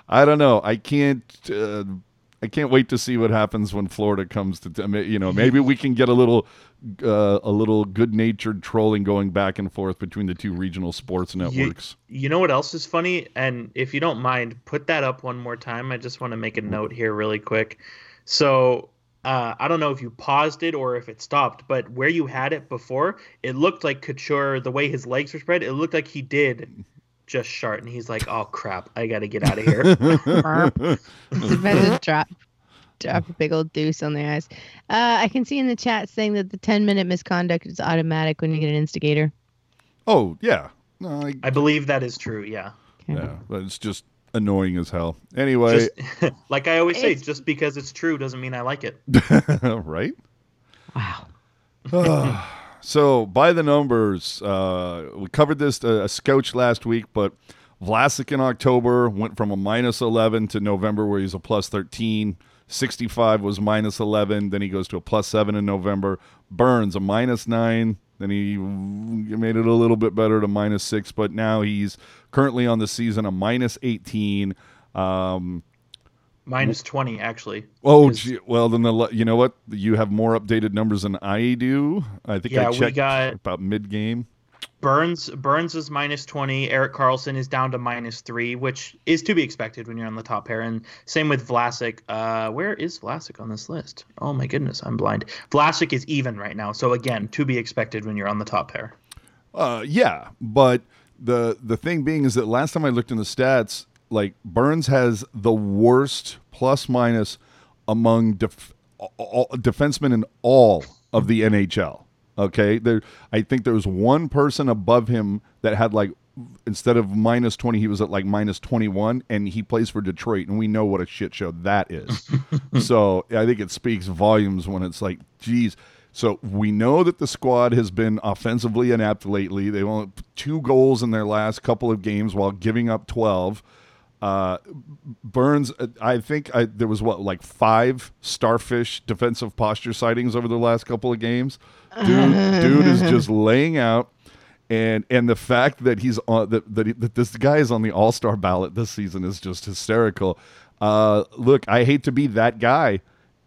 I don't know. I can't... Uh, I can't wait to see what happens when Florida comes to, you know, maybe we can get a little, uh, a little good-natured trolling going back and forth between the two regional sports networks. You, you know what else is funny? And if you don't mind, put that up one more time. I just want to make a note here really quick. So uh, I don't know if you paused it or if it stopped, but where you had it before, it looked like Couture, the way his legs were spread, it looked like he did just shart, and he's like, oh crap, I gotta get out of here. drop drop a big old deuce on their eyes. uh I can see in the chat saying that the ten minute misconduct is automatic when you get an instigator. Oh yeah, no, I... I believe that is true. Yeah, okay. Yeah, but it's just annoying as hell anyway, just, like I always say, it's... just because it's true doesn't mean I like it. Right? Wow. So, by the numbers, uh, we covered this uh, a scotch last week, but Vlasic in October went from a minus eleven to November where he's a plus thirteen. sixty-five was minus eleven. Then he goes to a plus seven in November. Burns, a minus nine. Then he made it a little bit better to minus six, but now he's currently on the season a minus eighteen. Um minus twenty, actually. Oh, gee, well, then, the you know what? You have more updated numbers than I do. I think yeah, I checked we got about mid-game. Burns Burns is minus twenty. Erik Karlsson is down to minus three, which is to be expected when you're on the top pair. And same with Vlasic. Uh, where is Vlasic on this list? Oh, my goodness, I'm blind. Vlasic is even right now. So, again, to be expected when you're on the top pair. Uh, yeah, but the the thing being is that last time I looked in the stats, like, Burns has the worst plus-minus among def- all, defensemen in all of the N H L, okay? There, I think there was one person above him that had, like, instead of minus twenty, he was at, like, minus twenty-one, and he plays for Detroit, and we know what a shit show that is. So I think it speaks volumes when it's like, geez. So we know that the squad has been offensively inept lately. They've only two goals in their last couple of games while giving up twelve. Uh, Burns, I think I, there was what, like five starfish defensive posture sightings over the last couple of games. Dude, dude is just laying out, and and the fact that he's on that that, he, that this guy is on the All-Star ballot this season is just hysterical. Uh, look, I hate to be that guy.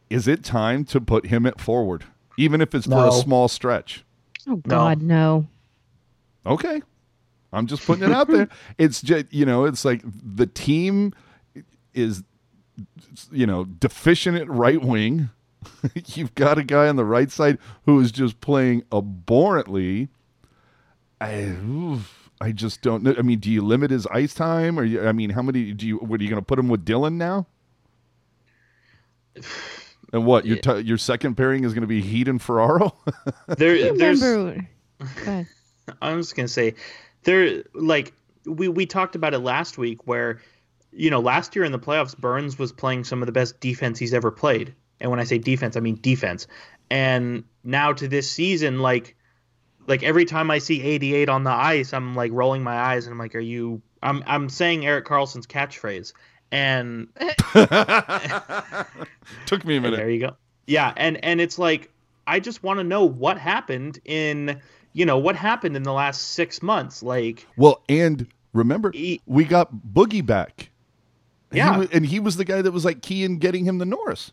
Is it time to put him at forward, even if it's no. for a small stretch? Oh God, no. no. Okay. I'm just putting it out there. It's just, you know, it's like the team is, you know, deficient at right wing. You've got a guy on the right side who is just playing abhorrently. I, oof, I just don't know. I mean, do you limit his ice time? Or you, I mean, how many do you? What are you going to put him with Dylan now? And what your t- your second pairing is going to be Heat and Ferraro? there, there's. Remember. I was going to say, there like we we talked about it last week where. You know, last year in the playoffs, Burns was playing some of the best defense he's ever played. And when I say defense, I mean defense. And now to this season, like like every time I see eighty-eight on the ice, I'm like rolling my eyes and I'm like, are you – I'm I'm saying Erik Karlsson's catchphrase. And – Took me a minute. There you go. Yeah, and, and it's like I just want to know what happened in – you know, what happened in the last six months. Like – Well, and remember, he, we got Boogie back. Yeah, he was, and he was the guy that was like key in getting him the Norris.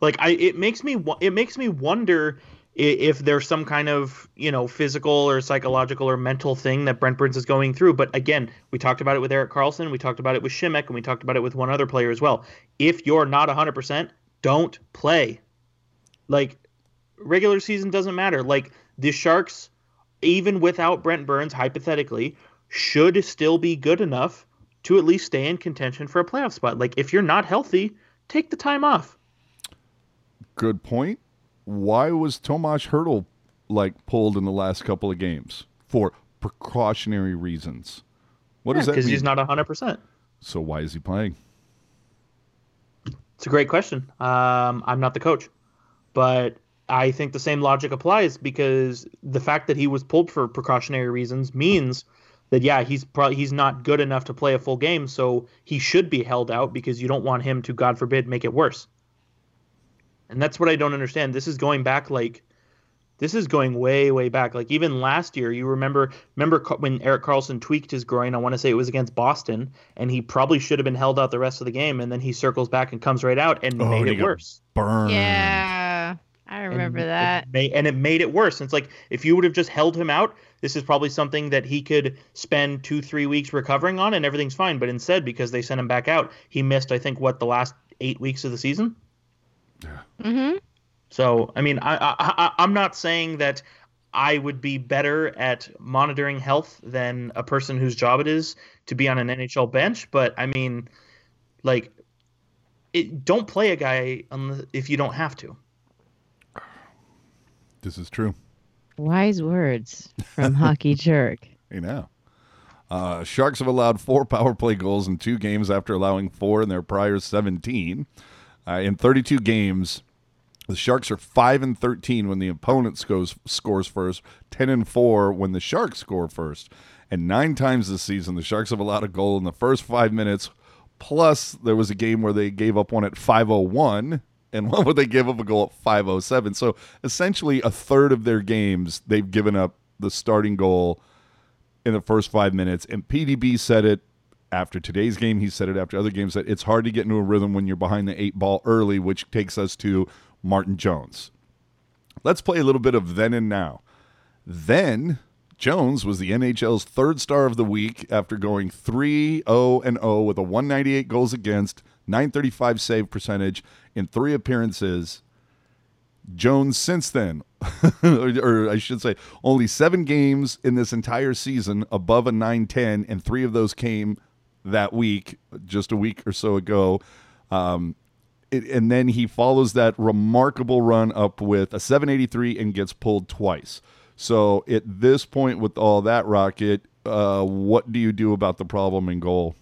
Like I, it makes me it makes me wonder if, if there's some kind of you know physical or psychological or mental thing that Brent Burns is going through. But again, we talked about it with Erik Karlsson, we talked about it with Šimek, and we talked about it with one other player as well. If you're not one hundred percent, don't play. Like regular season doesn't matter. Like the Sharks, even without Brent Burns, hypothetically, should still be good enough to at least stay in contention for a playoff spot. Like, if you're not healthy, take the time off. Good point. Why was Tomas Hertl, like, pulled in the last couple of games? For precautionary reasons. What yeah, does that mean? Because he's not one hundred percent. So why is he playing? It's a great question. Um, I'm not the coach. But I think the same logic applies because the fact that he was pulled for precautionary reasons means... that, yeah, he's probably he's not good enough to play a full game, so he should be held out because you don't want him to, God forbid, make it worse. And that's what I don't understand. This is going back, like, this is going way, way back. Like, even last year, you remember remember when Erik Karlsson tweaked his groin, I want to say it was against Boston, and he probably should have been held out the rest of the game, and then he circles back and comes right out and oh, made it worse. Burned. Yeah. I remember and that. It made, and it made it worse. It's like, if you would have just held him out, this is probably something that he could spend two, three weeks recovering on and everything's fine. But instead, because they sent him back out, he missed, I think, what, the last eight weeks of the season? Yeah. Mm-hmm. So, I mean, I, I, I, I'm not saying that I would be better at monitoring health than a person whose job it is to be on an N H L bench. But, I mean, like, it, don't play a guy unless, if you don't have to. This is true. Wise words from Hockey Jerk. You know. Uh, Sharks have allowed four power play goals in two games after allowing four in their prior seventeen. Uh, in thirty-two games, the Sharks are five and thirteen when the opponent scores, scores first, ten and four when the Sharks score first. And nine times this season, the Sharks have allowed a goal in the first five minutes. Plus, there was a game where they gave up one at five oh one. And what would they give up a goal at five oh seven? So essentially a third of their games, they've given up the starting goal in the first five minutes. And P D B said it after today's game. He said it after other games that it's hard to get into a rhythm when you're behind the eight ball early, which takes us to Martin Jones. Let's play a little bit of then and now. Then Jones was the N H L's third star of the week after going three oh and oh with a one ninety-eight goals against, nine thirty-five save percentage in three appearances. Jones since then, or, or I should say, only seven games in this entire season above a nine ten, and three of those came that week, just a week or so ago. Um, it, and then he follows that remarkable run up with a seven eighty-three and gets pulled twice. So at this point with all that rocket, uh, what do you do about the problem in goal?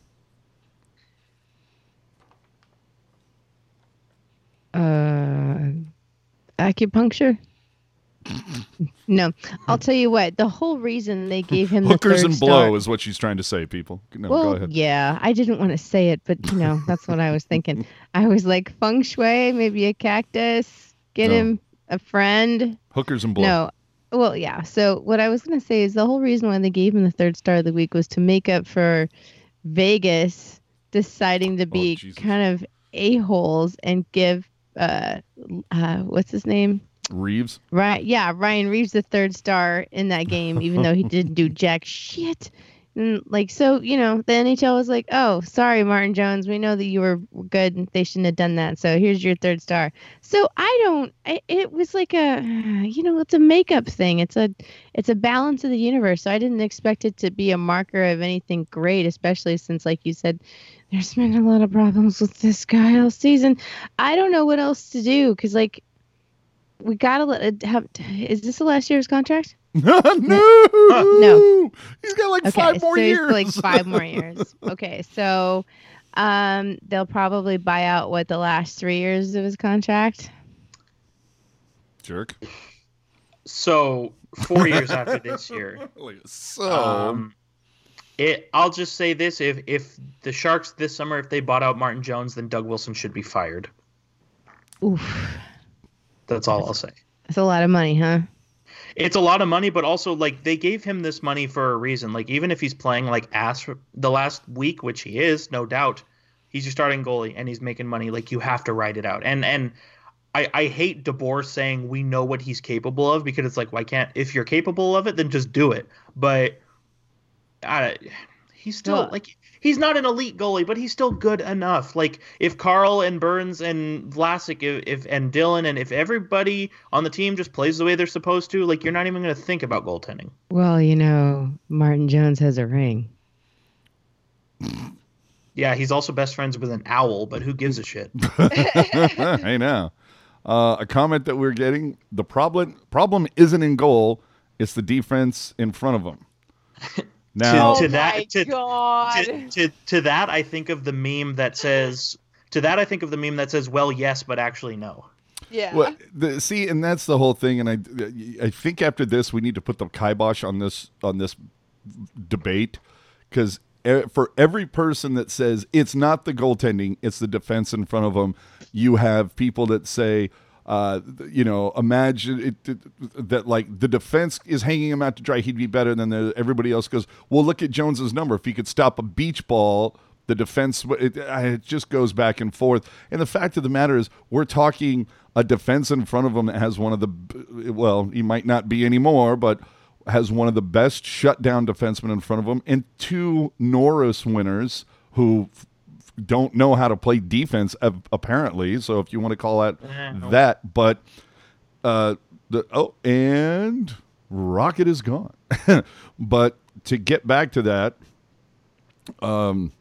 Uh, acupuncture? No. I'll tell you what. The whole reason they gave him hookers the and blow star... is what she's trying to say, people. No, well, go ahead. Yeah, I didn't want to say it, but you know, that's what I was thinking. I was like, feng shui, maybe a cactus, get no. him a friend. Hookers and blow. No. Well, yeah. So what I was going to say is the whole reason why they gave him the third star of the week was to make up for Vegas deciding to be oh, kind of a-holes and give Uh, uh, what's his name? Reaves. Right. Yeah, Ryan Reaves, the third star in that game, even though he didn't do jack shit. And, like, so, you know, the N H L was like, oh, sorry, Martin Jones, we know that you were good and they shouldn't have done that. So here's your third star. So I don't, I, it was like a, you know, it's a makeup thing. It's a, it's a balance of the universe. So I didn't expect it to be a marker of anything great, especially since, like you said, there's been a lot of problems with this guy all season. I don't know what else to do. Cause like, we got to let have, is this the last year of his contract? no, no, he's got like okay, five more so years. Like five more years. Okay, so um, they'll probably buy out what the last three years of his contract. Jerk. So four years after this year. So um, it. I'll just say this: if if the Sharks this summer, if they bought out Martin Jones, then Doug Wilson should be fired. Oof. That's all that's, I'll say. That's a lot of money, huh? It's a lot of money, but also, like, they gave him this money for a reason. Like, even if he's playing, like, ass the last week, which he is, no doubt, he's your starting goalie, and he's making money. Like, you have to ride it out. And and I, I hate DeBoer saying we know what he's capable of, because it's like, why can't – if you're capable of it, then just do it. But I, he's still well, – like, he's not an elite goalie, but he's still good enough. Like, if Carl and Burns and Vlasic if, if and Dylan and if everybody on the team just plays the way they're supposed to, like, you're not even going to think about goaltending. Well, you know, Martin Jones has a ring. Yeah, he's also best friends with an owl, but who gives a shit? I know. Uh, a comment that we're getting, the problem problem isn't in goal, it's the defense in front of them. Now, to, to oh that, to, to, to, to that, I think of the meme that says, to that, I think of the meme that says, well, yes, but actually, no. Yeah. Well, the, see, and that's the whole thing. And I, I think after this, we need to put the kibosh on this, on this debate, because er, for every person that says it's not the goaltending, it's the defense in front of them, you have people that say, Uh, you know, imagine it, it, that like the defense is hanging him out to dry. He'd be better. And then everybody else goes, well, look at Jones's number. If he could stop a beach ball, the defense, it, it just goes back and forth. And the fact of the matter is, we're talking a defense in front of him that has one of the, well, he might not be anymore, but has one of the best shutdown defensemen in front of him, and two Norris winners who don't know how to play defense, apparently. So if you want to call that uh, that, but uh, the oh, and Rocket is gone. But to get back to that, um,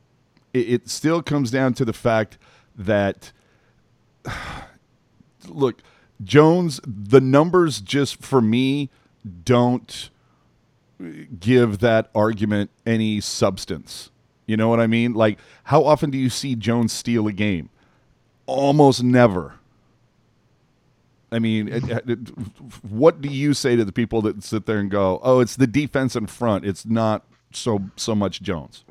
it, it still comes down to the fact that look, Jones, the numbers just for me don't give that argument any substance. You know what I mean? Like, how often do you see Jones steal a game? Almost never. I mean, it, it, what do you say to the people that sit there and go, oh, it's the defense in front, it's not so so much Jones?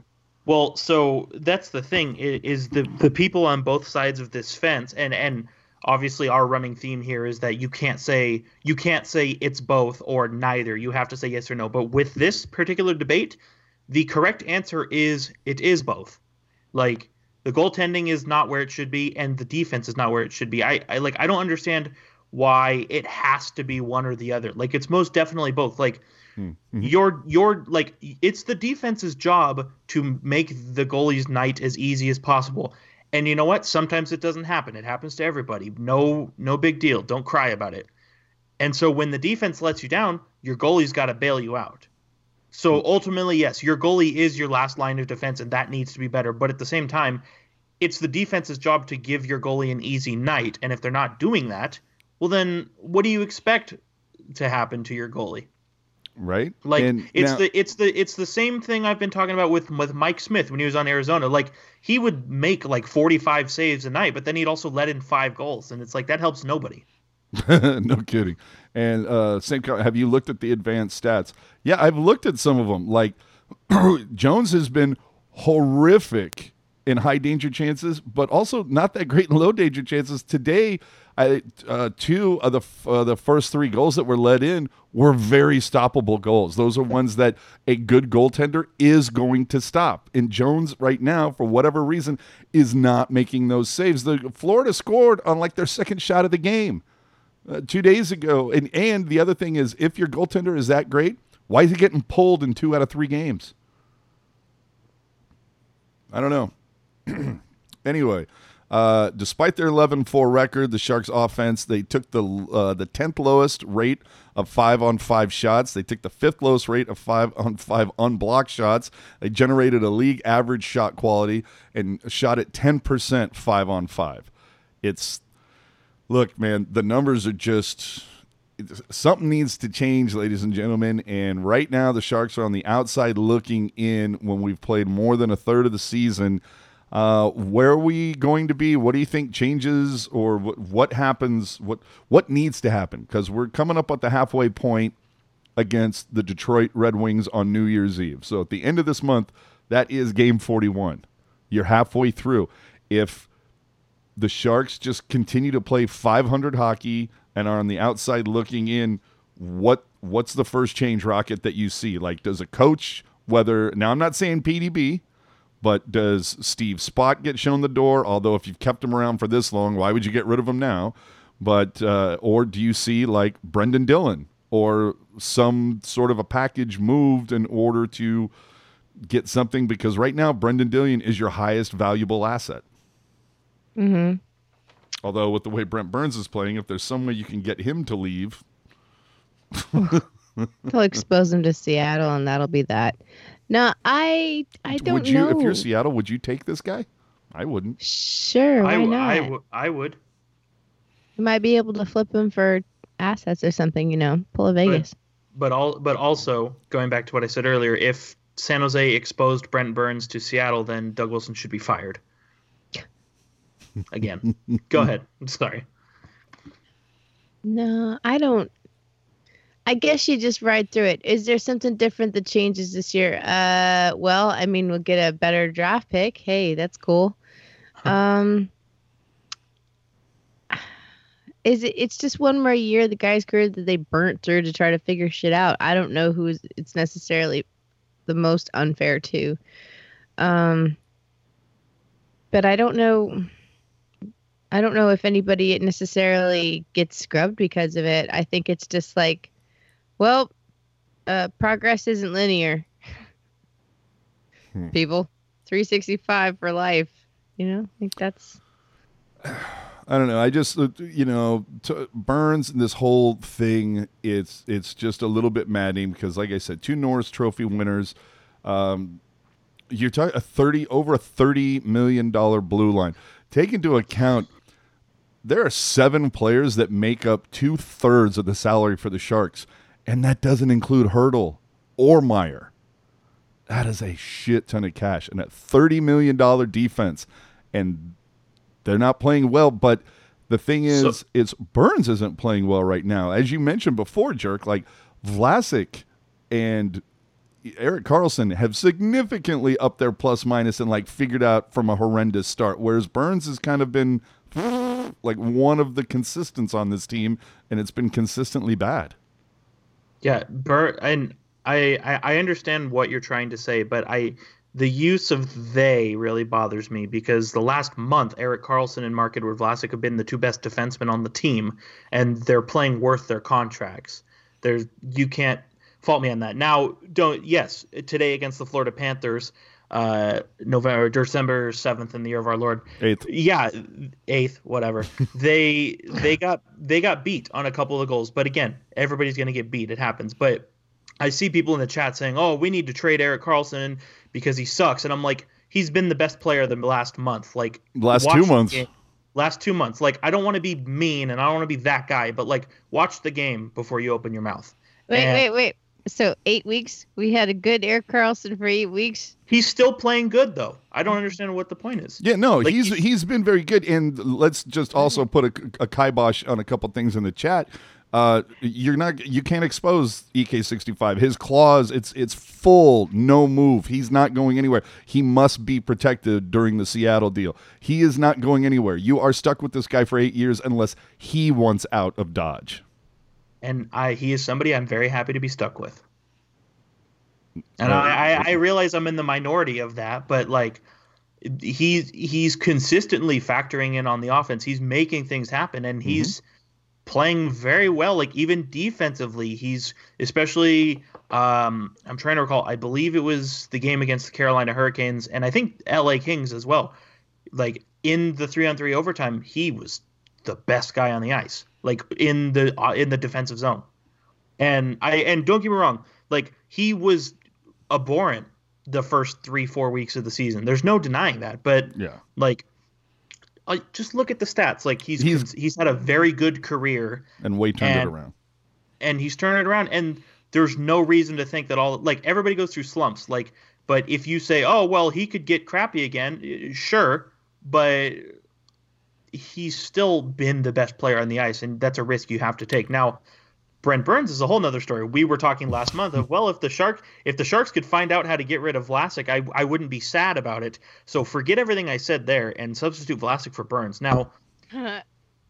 Well, so that's the thing, is the, the people on both sides of this fence, and, and obviously our running theme here is that you can't say you can't say it's both or neither. You have to say yes or no. But with this particular debate, the correct answer is it is both. Like, the goaltending is not where it should be, and the defense is not where it should be. I, I like I don't understand why it has to be one or the other. Like, it's most definitely both. Like, mm-hmm. you're you're like it's the defense's job to make the goalie's night as easy as possible. And you know what? Sometimes it doesn't happen. It happens to everybody. No, no big deal. Don't cry about it. And so when the defense lets you down, your goalie's got to bail you out. So ultimately, yes, your goalie is your last line of defense, and that needs to be better. But at the same time, it's the defense's job to give your goalie an easy night. And if they're not doing that, well, then what do you expect to happen to your goalie? Right. Like, and it's now- the it's the it's the same thing I've been talking about with with Mike Smith when he was on Arizona. Like, he would make like forty-five saves a night, but then he'd also let in five goals. And it's like, that helps nobody. No kidding. And uh, same. Have you looked at the advanced stats? Yeah, I've looked at some of them. Like, Jones has been horrific in high danger chances, but also not that great in low danger chances. Today, I, uh, two of the uh, the first three goals that were let in were very stoppable goals. Those are ones that a good goaltender is going to stop. And Jones right now, for whatever reason, is not making those saves. The Florida scored on like their second shot of the game. Uh, two days ago, and and the other thing is, if your goaltender is that great, why is he getting pulled in two out of three games? I don't know. Anyway, uh, despite their eleven four record, the Sharks' offense, they took the uh, the tenth lowest rate of five on five shots. They took the fifth lowest rate of five on five unblocked shots. They generated a league average shot quality and shot at ten percent five on five. It's, look, man, the numbers are just... Something needs to change, ladies and gentlemen, and right now the Sharks are on the outside looking in when we've played more than a third of the season. Uh, where are we going to be? What do you think changes, or what, what happens, what, what needs to happen? Because we're coming up at the halfway point against the Detroit Red Wings on New Year's Eve. So at the end of this month, that is game forty-one. You're halfway through. If the Sharks just continue to play five hundred hockey and are on the outside looking in, what what's the first change, Rocket, that you see? Like, does a coach, whether, now I'm not saying P D B, but does Steve Spott get shown the door? Although if you've kept him around for this long, why would you get rid of him now? But uh, or do you see, like, Brendan Dillon or some sort of a package moved in order to get something? Because right now, Brendan Dillon is your highest valuable asset. Mm-hmm. Although with the way Brent Burns is playing, if there's some way you can get him to leave, he'll expose him to Seattle, and that'll be that. No, I I don't would you, know. If you're Seattle, would you take this guy? I wouldn't. Sure, why I, not? I, w- I would. You might be able to flip him for assets or something, you know, pull a Vegas. But but, all, but also, going back to what I said earlier, if San Jose exposed Brent Burns to Seattle, then Doug Wilson should be fired. Again, go ahead. I'm sorry. No, I don't. I guess you just ride through it. Is there something different that changes this year? Uh, well, I mean, we'll get a better draft pick. Hey, that's cool. Um, is it? It's just one more year. The guy's career that they burnt through to try to figure shit out. I don't know who it's necessarily the most unfair to. Um, but I don't know. I don't know if anybody necessarily gets scrubbed because of it. I think it's just like, well, uh, progress isn't linear. Hmm. People, three sixty-five for life. You know, I think that's... I don't know. I just, you know, t- Burns and this whole thing, it's it's just a little bit maddening because, like I said, two Norris Trophy winners. Um, you're talking a thirty over a thirty million dollars blue line. Take into account... There are seven players that make up two-thirds of the salary for the Sharks, and that doesn't include Hertl or Meyer. That is a shit ton of cash, and a thirty million dollars defense, and they're not playing well, but the thing is, so- it's Burns isn't playing well right now. As you mentioned before, Jerk, like Vlasic and Erik Karlsson have significantly upped their plus-minus and like figured out from a horrendous start, whereas Burns has kind of been... like one of the consistents on this team, and it's been consistently bad. Yeah, Bert, and I, I, I understand what you're trying to say, but I the use of they really bothers me because the last month, Erik Karlsson and Mark Edward Vlasic have been the two best defensemen on the team, and they're playing worth their contracts. There's, you can't fault me on that. Now, don't yes, today against the Florida Panthers, Uh, November, December seventh in the year of our Lord, eighth, yeah, eighth, whatever. they they got they got beat on a couple of goals, but again, everybody's gonna get beat. It happens. But I see people in the chat saying, "Oh, we need to trade Erik Karlsson because he sucks," and I'm like, he's been the best player the last month, like last two months, last two months. Like, I don't want to be mean and I don't want to be that guy, but like, watch the game before you open your mouth. Wait, and- wait, wait. So eight weeks, we had a good Erik Karlsson for eight weeks. He's still playing good, though. I don't understand what the point is. Yeah, no, like, he's he's been very good. And let's just also put a, a kibosh on a couple things in the chat. Uh, you're not, you can't expose E K sixty-five. His claws, it's it's full, no move. He's not going anywhere. He must be protected during the Seattle deal. He is not going anywhere. You are stuck with this guy for eight years unless he wants out of Dodge. And I, he is somebody I'm very happy to be stuck with. And I, I, I realize I'm in the minority of that, but like he's he's consistently factoring in on the offense. He's making things happen, and he's mm-hmm. playing very well. Like even defensively, he's especially Um, I'm trying to recall. I believe it was the game against the Carolina Hurricanes, and I think L A Kings as well. Like, in the three-on-three overtime, he was the best guy on the ice, like in the uh, in the defensive zone. And I and don't get me wrong, like, he was abhorrent the first three, four weeks of the season. There's no denying that. But yeah, like, uh, just look at the stats. Like, he's he's, he's had a very good career, and Wade turned and, it around. And he's turned it around, and there's no reason to think that all like everybody goes through slumps. Like, but if you say, oh well, he could get crappy again, sure. But he's still been the best player on the ice, and that's a risk you have to take. Now, Brent Burns is a whole nother story. We were talking last month of, well, if the Shark, if the Sharks could find out how to get rid of Vlasic, I, I wouldn't be sad about it. So forget everything I said there and substitute Vlasic for Burns. Now,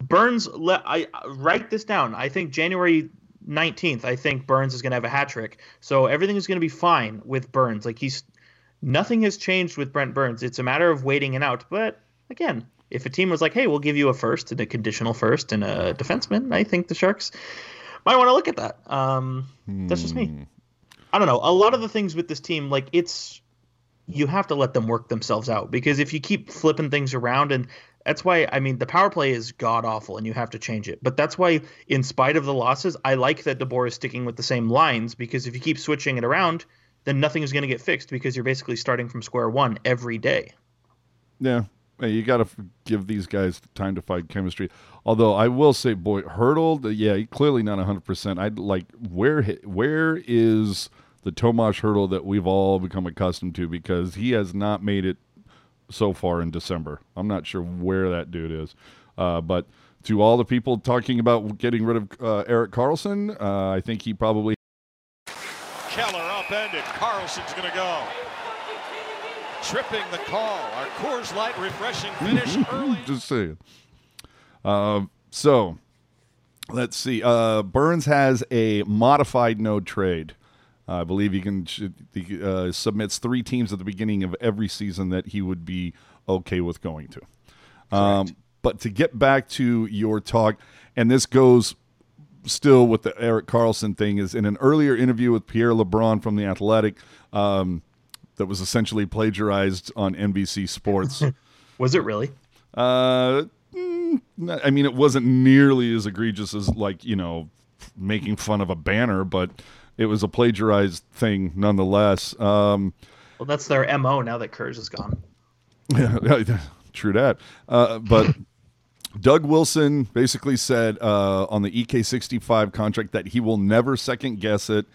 Burns, le- I write this down. I think January nineteenth, I think Burns is going to have a hat trick. So everything is going to be fine with Burns. Like, he's nothing has changed with Brent Burns. It's a matter of waiting it out. But again, if a team was like, hey, we'll give you a first and a conditional first and a defenseman, I think the Sharks might want to look at that. Um, hmm. That's just me. I don't know. A lot of the things with this team, like, it's you have to let them work themselves out, because if you keep flipping things around, and that's why, I mean, the power play is god-awful and you have to change it. But that's why, in spite of the losses, I like that DeBoer is sticking with the same lines, because if you keep switching it around, then nothing is going to get fixed, because you're basically starting from square one every day. Yeah, you got to give these guys time to find chemistry. Although I will say, boy, Hertl, yeah, clearly not one hundred percent. I'd like, where where is the Tomas Hertl that we've all become accustomed to? Because he has not made it so far in December. I'm not sure where that dude is. Uh, but to all the people talking about getting rid of uh, Erik Karlsson, uh, I think he probably... Keller upended. Karlsson's going to go. Tripping the call. Our Coors Light refreshing finish early. Just saying. Uh, so, let's see. Uh, Burns has a modified no trade. Uh, I believe he can uh, submits three teams at the beginning of every season that he would be okay with going to. Um, but to get back to your talk, and this goes... still with the Erik Karlsson thing, is in an earlier interview with Pierre LeBrun from The Athletic um, that was essentially plagiarized on N B C Sports. Was it really? Uh, I mean, it wasn't nearly as egregious as, like, you know, making fun of a banner, but it was a plagiarized thing nonetheless. Um, well, that's their M O now that Kurz is gone. True that. Uh, but... Doug Wilson basically said uh, on the E K sixty-five contract that he will never second guess it,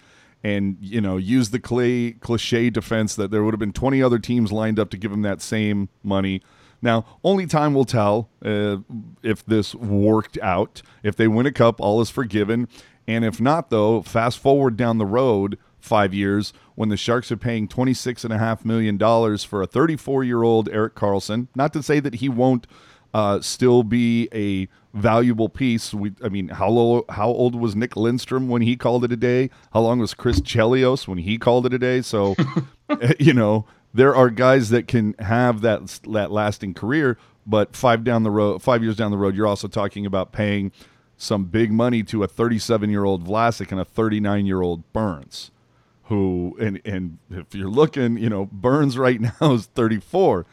and, you know, use the clay, cliche defense that there would have been twenty other teams lined up to give him that same money. Now, only time will tell uh, if this worked out. If they win a cup, all is forgiven. And if not, though, fast forward down the road five years when the Sharks are paying twenty-six point five million dollars for a thirty-four-year-old Erik Karlsson. Not to say that he won't Uh, still be a valuable piece. We, I mean, how low, how old was Nick Lindstrom when he called it a day? How long was Chris Chelios when he called it a day? So, you know, there are guys that can have that that lasting career, but five down the road, five years down the road, you're also talking about paying some big money to a thirty-seven-year-old Vlasic and a thirty-nine-year-old Burns, who, and and if you're looking, you know, Burns right now is thirty-four.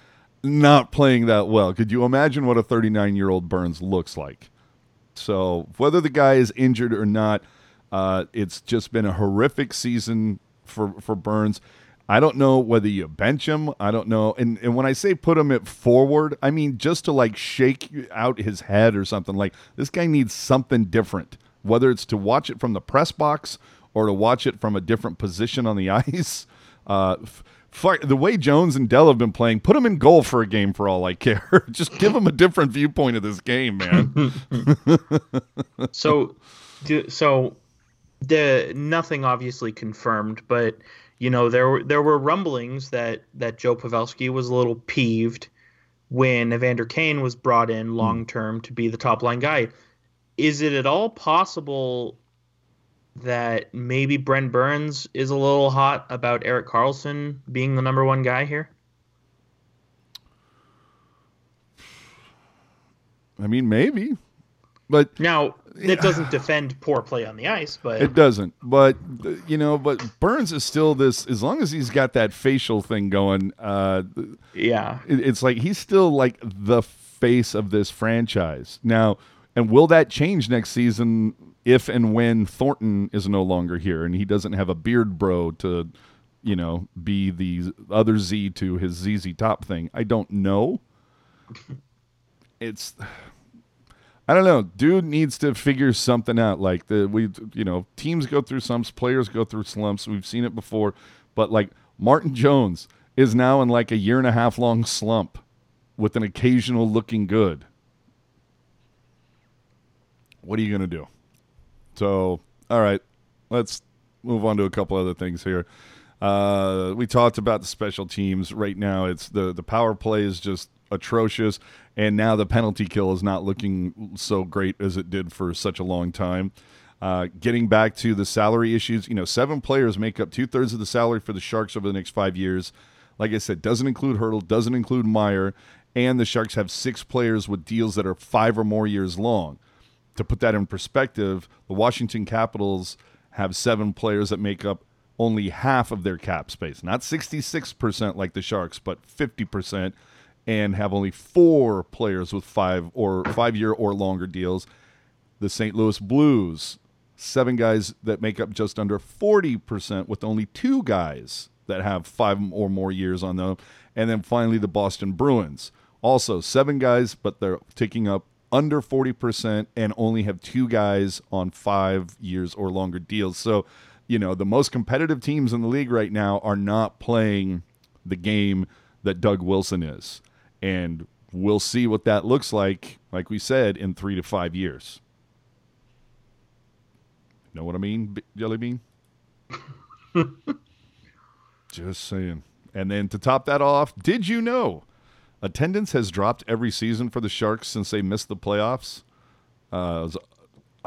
Not playing that well. Could you imagine what a thirty-nine-year-old Burns looks like? So whether the guy is injured or not, uh, it's just been a horrific season for, for Burns. I don't know whether you bench him. I don't know. And and when I say put him at forward, I mean just to, like, shake out his head or something. Like, this guy needs something different, whether it's to watch it from the press box or to watch it from a different position on the ice. Uh Fuck, the way Jones and Dell have been playing, put him in goal for a game for all I care. Just give him a different viewpoint of this game, man. so, so the nothing obviously confirmed, but, you know, there were there were rumblings that that Joe Pavelski was a little peeved when Evander Kane was brought in long term to be the top line guy. Is it at all possible that maybe Brent Burns is a little hot about Erik Karlsson being the number one guy here? I mean, maybe. But now, It doesn't defend poor play on the ice, but it doesn't. But you know, but Burns is still this. As long as he's got that facial thing going, uh, yeah, it's like he's still like the face of this franchise now. And will that change next season if and when Thornton is no longer here and he doesn't have a beard bro to, you know, be the other Z to his Z Z Top thing? I don't know. It's. I don't know. Dude needs to figure something out. Like the we, you know, teams go through slumps, players go through slumps. We've seen it before, but like Martin Jones is now in like a year and a half long slump, with an occasional looking good. What are you gonna do? So, all right, let's move on to a couple other things here. Uh, we talked about the special teams. Right now, it's the the power play is just atrocious, and now the penalty kill is not looking so great as it did for such a long time. Uh, getting back to the salary issues, you know, seven players make up two-thirds of the salary for the Sharks over the next five years. Like I said, doesn't include Hertl, doesn't include Meyer, and the Sharks have six players with deals that are five or more years long. To put that in perspective, the Washington Capitals have seven players that make up only half of their cap space. Not sixty-six percent like the Sharks, but fifty percent. And have only four players with five or five-year or longer deals. The Saint Louis Blues, seven guys that make up just under forty percent, with only two guys that have five or more years on them. And then finally, the Boston Bruins, also seven guys, but they're taking up under forty percent and only have two guys on five years or longer deals. So, you know, the most competitive teams in the league right now are not playing the game that Doug Wilson is. And we'll see what that looks like, like we said, in three to five years. Know what I mean, Jelly Bean? Just saying. And then to top that off, did you know attendance has dropped every season for the Sharks since they missed the playoffs? Uh, it was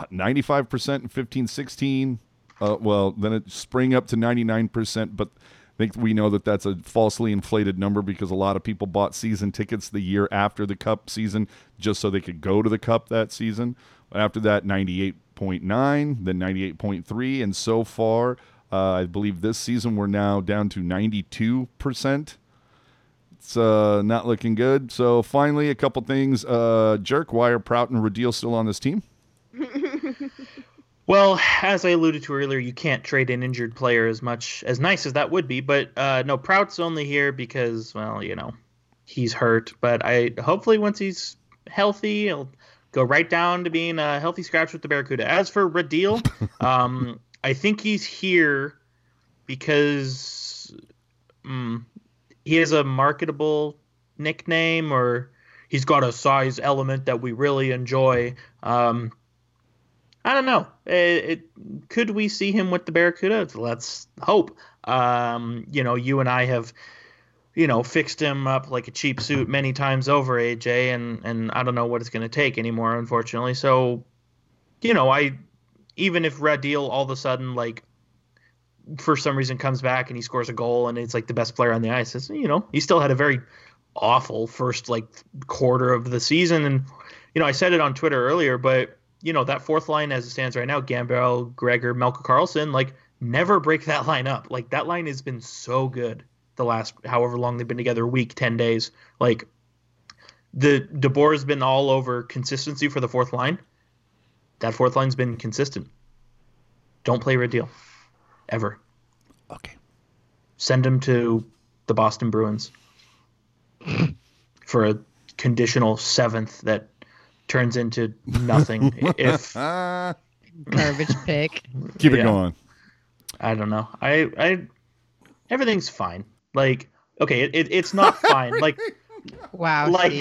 ninety-five percent in fifteen sixteen. Uh, well, then it sprang up to ninety-nine percent, but... I think we know that that's a falsely inflated number because a lot of people bought season tickets the year after the Cup season just so they could go to the Cup that season. After that, ninety-eight point nine, then ninety-eight point three, and so far, uh, I believe this season we're now down to ninety-two percent. It's uh, not looking good. So finally, a couple things. Uh, Jerk, why are Prout and Radil still on this team? Well, as I alluded to earlier, you can't trade an injured player, as much as nice as that would be. But uh, no, Prout's only here because, well, you know, he's hurt. But I hopefully once he's healthy, he'll go right down to being a healthy scratch with the Barracuda. As for Radil, um, I think he's here because um, he has a marketable nickname, or he's got a size element that we really enjoy. Um I don't know. It, it, could we see him with the Barracuda? Let's hope. Um, you know, you and I have, you know, fixed him up like a cheap suit many times over, A J, and, and I don't know what it's going to take anymore, unfortunately. So, you know, I even if Radil all of a sudden, like, for some reason comes back and he scores a goal and it's like the best player on the ice, it's, you know, he still had a very awful first, like, quarter of the season. And, you know, I said it on Twitter earlier, but you know, that fourth line as it stands right now, Gambrell, Gregor, Melker Karlsson, like, never break that line up. Like, that line has been so good the last however long they've been together, a week, ten days. Like, the DeBoer has been all over consistency for the fourth line. That fourth line's been consistent. Don't play Radil. Ever. Okay. Send him to the Boston Bruins for a conditional seventh that turns into nothing if garbage pick. Keep it yeah. going. I don't know. I, I everything's fine. Like, okay, it, it it's not fine. Like, wow. Like,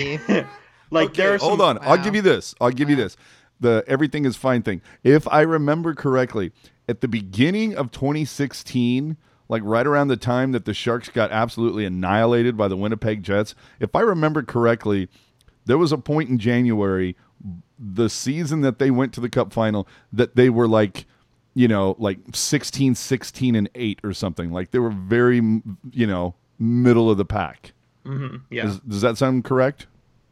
like okay, there's hold on. Wow. I'll give you this. I'll give wow. you this. The everything is fine thing. If I remember correctly, at the beginning of twenty sixteen, like right around the time that the Sharks got absolutely annihilated by the Winnipeg Jets, if I remember correctly, there was a point in January, the season that they went to the Cup final, that they were like, you know, like sixteen, sixteen, and eight or something. Like they were very, you know, middle of the pack. Mm-hmm. Yeah. Does, does that sound correct?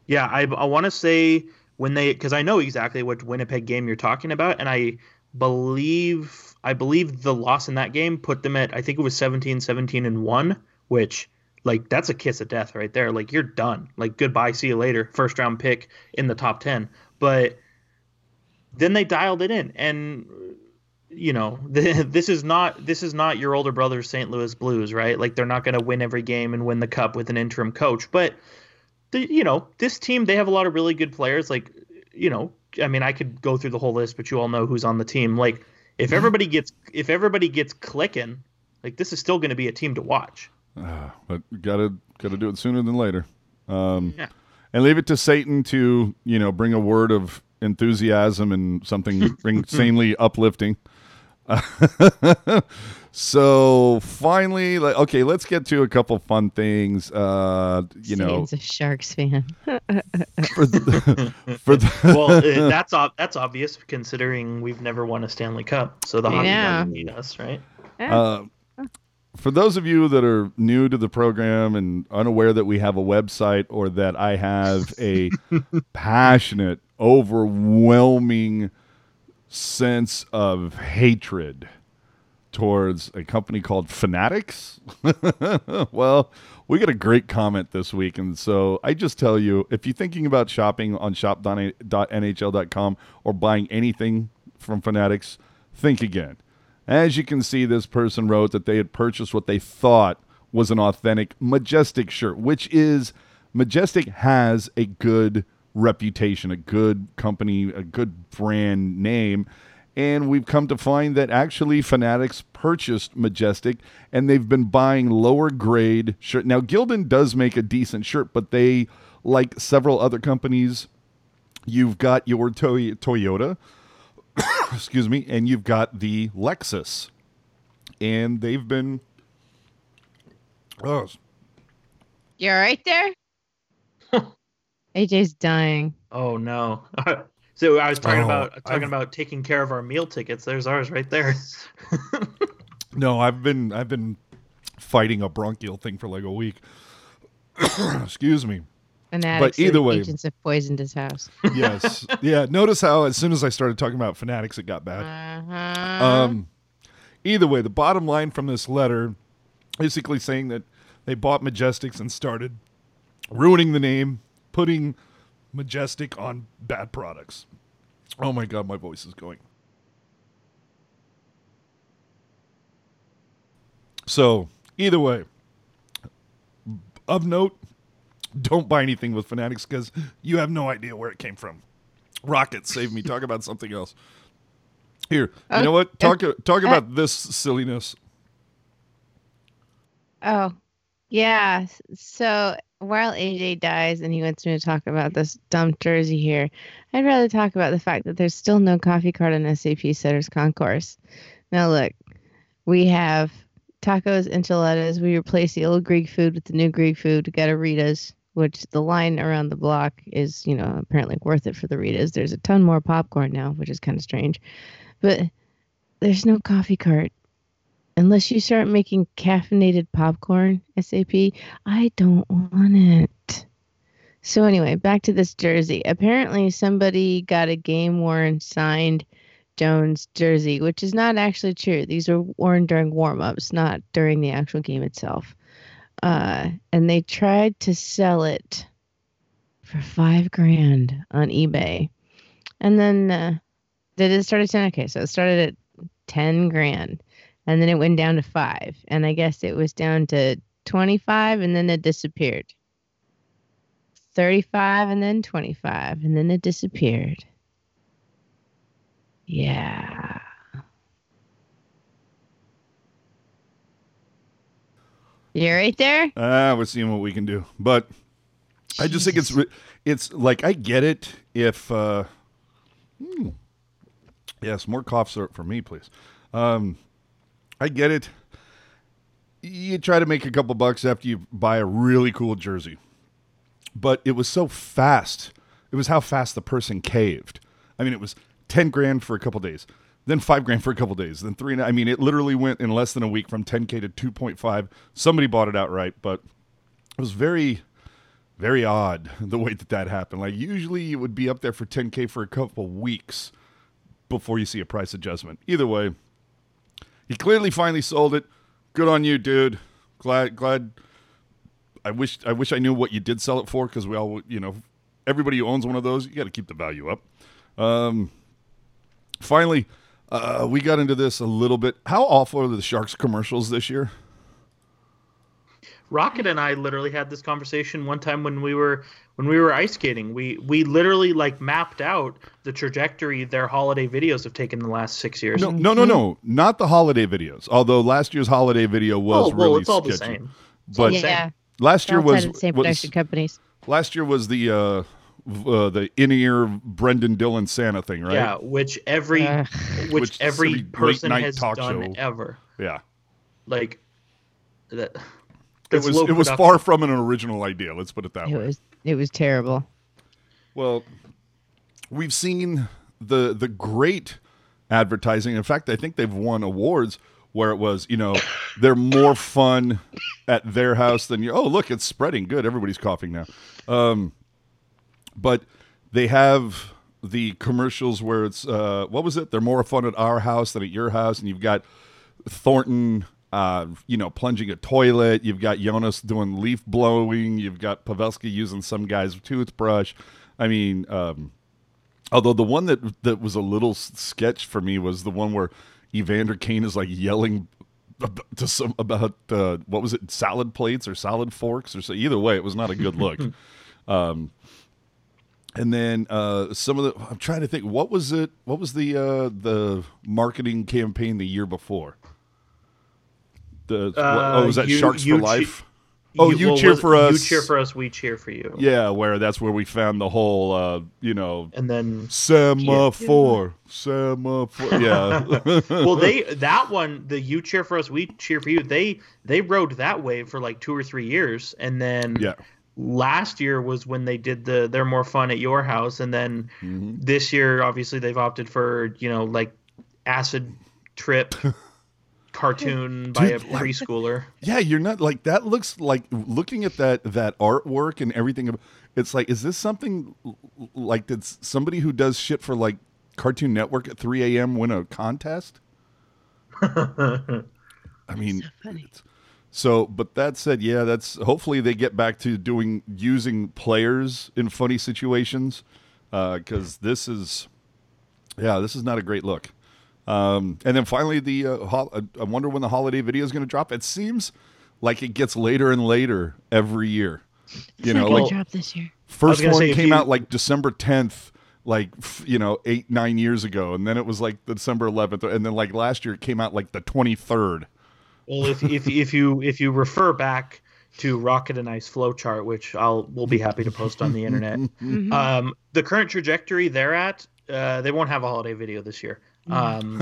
Yeah, I, I want to say when they, because I know exactly what Winnipeg game you're talking about, and I believe I believe the loss in that game put them at, I think it was seventeen, seventeen and one, which, like, that's a kiss of death right there. Like, you're done. Like, goodbye, see you later. First round pick in the top ten. But then they dialed it in, and you know, this is not this is not your older brother's Saint Louis Blues, right? Like, they're not going to win every game and win the cup with an interim coach, but the, you know, this team, they have a lot of really good players. Like, you know, I mean, I could go through the whole list, but you all know who's on the team. Like, if everybody gets if everybody gets clicking, like, this is still going to be a team to watch. Uh, but gotta gotta do it sooner than later. Um, yeah. And leave it to Satan to, you know, bring a word of enthusiasm and something insanely uplifting. So finally, okay, let's get to a couple fun things. Uh, you know, Satan's a Sharks fan. for the, for the well, that's that's obvious considering we've never won a Stanley Cup, so the hockey doesn't need us, right? Yeah. Uh, for those of you that are new to the program and unaware that we have a website or that I have a passionate, overwhelming sense of hatred towards a company called Fanatics. Well, we got a great comment this week, and so I just tell you, if you're thinking about shopping on shop dot N H L dot com or buying anything from Fanatics, think again. As you can see, this person wrote that they had purchased what they thought was an authentic Majestic shirt, which is, Majestic has a good reputation, a good company, a good brand name, and we've come to find that actually Fanatics purchased Majestic, and they've been buying lower grade shirt. Now, Gildan does make a decent shirt, but they, like several other companies, you've got your Toy- Toyota, excuse me, and you've got the Lexus, and they've been. Oh, you're right there. A J's dying. Oh no! So I was talking oh, about talking I've... about taking care of our meal tickets. There's ours right there. No, I've been I've been fighting a bronchial thing for like a week. Excuse me. Fanatics, but either way, agents have poisoned his house. Yes. Yeah. Notice how as soon as I started talking about Fanatics, it got bad. Uh-huh. Um, either way, the bottom line from this letter, basically saying that they bought Majestics and started ruining the name, putting Majestic on bad products. Oh my God, my voice is going. So either way, of note, don't buy anything with Fanatics because you have no idea where it came from. Rocket, save me. Talk about something else. Here, you uh, know what? Talk uh, talk about uh, this silliness. Oh, yeah. So while A J dies and he wants me to talk about this dumb jersey here, I'd rather talk about the fact that there's still no coffee cart on S A P Sutter's Concourse. Now, look, we have tacos, enchiladas. We replace the old Greek food with the new Greek food. We got Ritas, which the line around the block is, you know, apparently worth it for the Ritas. There's a ton more popcorn now, which is kind of strange. But there's no coffee cart. Unless you start making caffeinated popcorn, S A P, I don't want it. So anyway, back to this jersey. Apparently somebody got a game-worn signed Jones jersey, which is not actually true. These were worn during warm-ups, not during the actual game itself. Uh, and they tried to sell it for five grand on eBay. And then uh, did it start at ten? Okay, so it started at ten grand. And then it went down to five. And I guess it was down to twenty-five, and then it disappeared. thirty-five, and then twenty-five, and then it disappeared. Yeah. You're right there? Ah, uh, we're seeing what we can do. But Jesus. I just think it's, re- it's like, I get it if, uh, hmm. yes, more cough syrup for me, please. Um, I get it. You try to make a couple bucks after you buy a really cool jersey. But it was so fast. It was how fast the person caved. I mean, it was ten grand for a couple days, then five grand for a couple days, then three. And I mean, it literally went in less than a week from ten K to two point five. Somebody bought it outright, but it was very, very odd the way that that happened. Like, usually you would be up there for ten K for a couple weeks before you see a price adjustment. Either way, he clearly finally sold it. Good on you, dude. Glad, glad. I wish, I wish I knew what you did sell it for, because we all, you know, everybody who owns one of those, you got to keep the value up. Um, finally, uh, we got into this a little bit. How awful are the Sharks commercials this year? Rocket and I literally had this conversation one time when we were when we were ice skating. We we literally like mapped out the trajectory their holiday videos have taken in the last six years. No, no, no, no, not the holiday videos. Although last year's holiday video was oh, well, really it's all sketchy, the same. But yeah, last year was, the same production was, companies. Last year was the uh, uh, the in-ear Brendan Dillon Santa thing, right? Yeah, which every uh, which, which every person has done show. ever. Yeah, like that. It was it was far from an original idea. Let's put it that way. It was it was terrible. Well, we've seen the the great advertising. In fact, I think they've won awards where it was, you know, they're more fun at their house than you. Oh, look, it's spreading. Good. Everybody's coughing now. Um, but they have the commercials where it's uh, what was it? They're more fun at our house than at your house, and you've got Thornton. Uh, you know, plunging a toilet. You've got Jonas doing leaf blowing. You've got Pavelski using some guy's toothbrush. I mean, um, although the one that, that was a little sketch for me was the one where Evander Kane is like yelling to some about uh, what was it, salad plates or salad forks or so. Either way, it was not a good look. um, and then uh, some of the I'm trying to think what was it? What was the uh, the marketing campaign the year before? The, uh, oh, is that you, Sharks you for Life? Che- oh, you, you well, cheer was, for us. You cheer for us. We cheer for you. Yeah, where that's where we found the whole, uh, you know, and then semaphore, semaphore. Yeah. Well, they that one, the you cheer for us, we cheer for you. They they rode that wave for like two or three years, and then yeah. Last year was when they did the they're more fun at your house, and then mm-hmm. This year, obviously, they've opted for you know like acid trip. Cartoon Dude, by a preschooler. Yeah, you're not like that. Looks like looking at that that artwork and everything. It's like, is this something like did somebody who does shit for like Cartoon Network at three a.m. win a contest? I mean, so, funny. so. But that said, yeah, that's hopefully they get back to doing using players in funny situations because uh, this is, yeah, this is not a great look. Um, and then finally, the uh, ho- I wonder when the holiday video is going to drop. It seems like it gets later and later every year. It's you not know, going like, to drop this year. First one say, came you... out like December tenth, like, you know, eight, nine years ago. And then it was like December eleventh. And then like last year, it came out like the twenty-third. Well, if if, if you if you refer back to Rocket and Ice flowchart, which I'll we'll be happy to post on the internet, mm-hmm. um, the current trajectory they're at, uh, they won't have a holiday video this year. Um,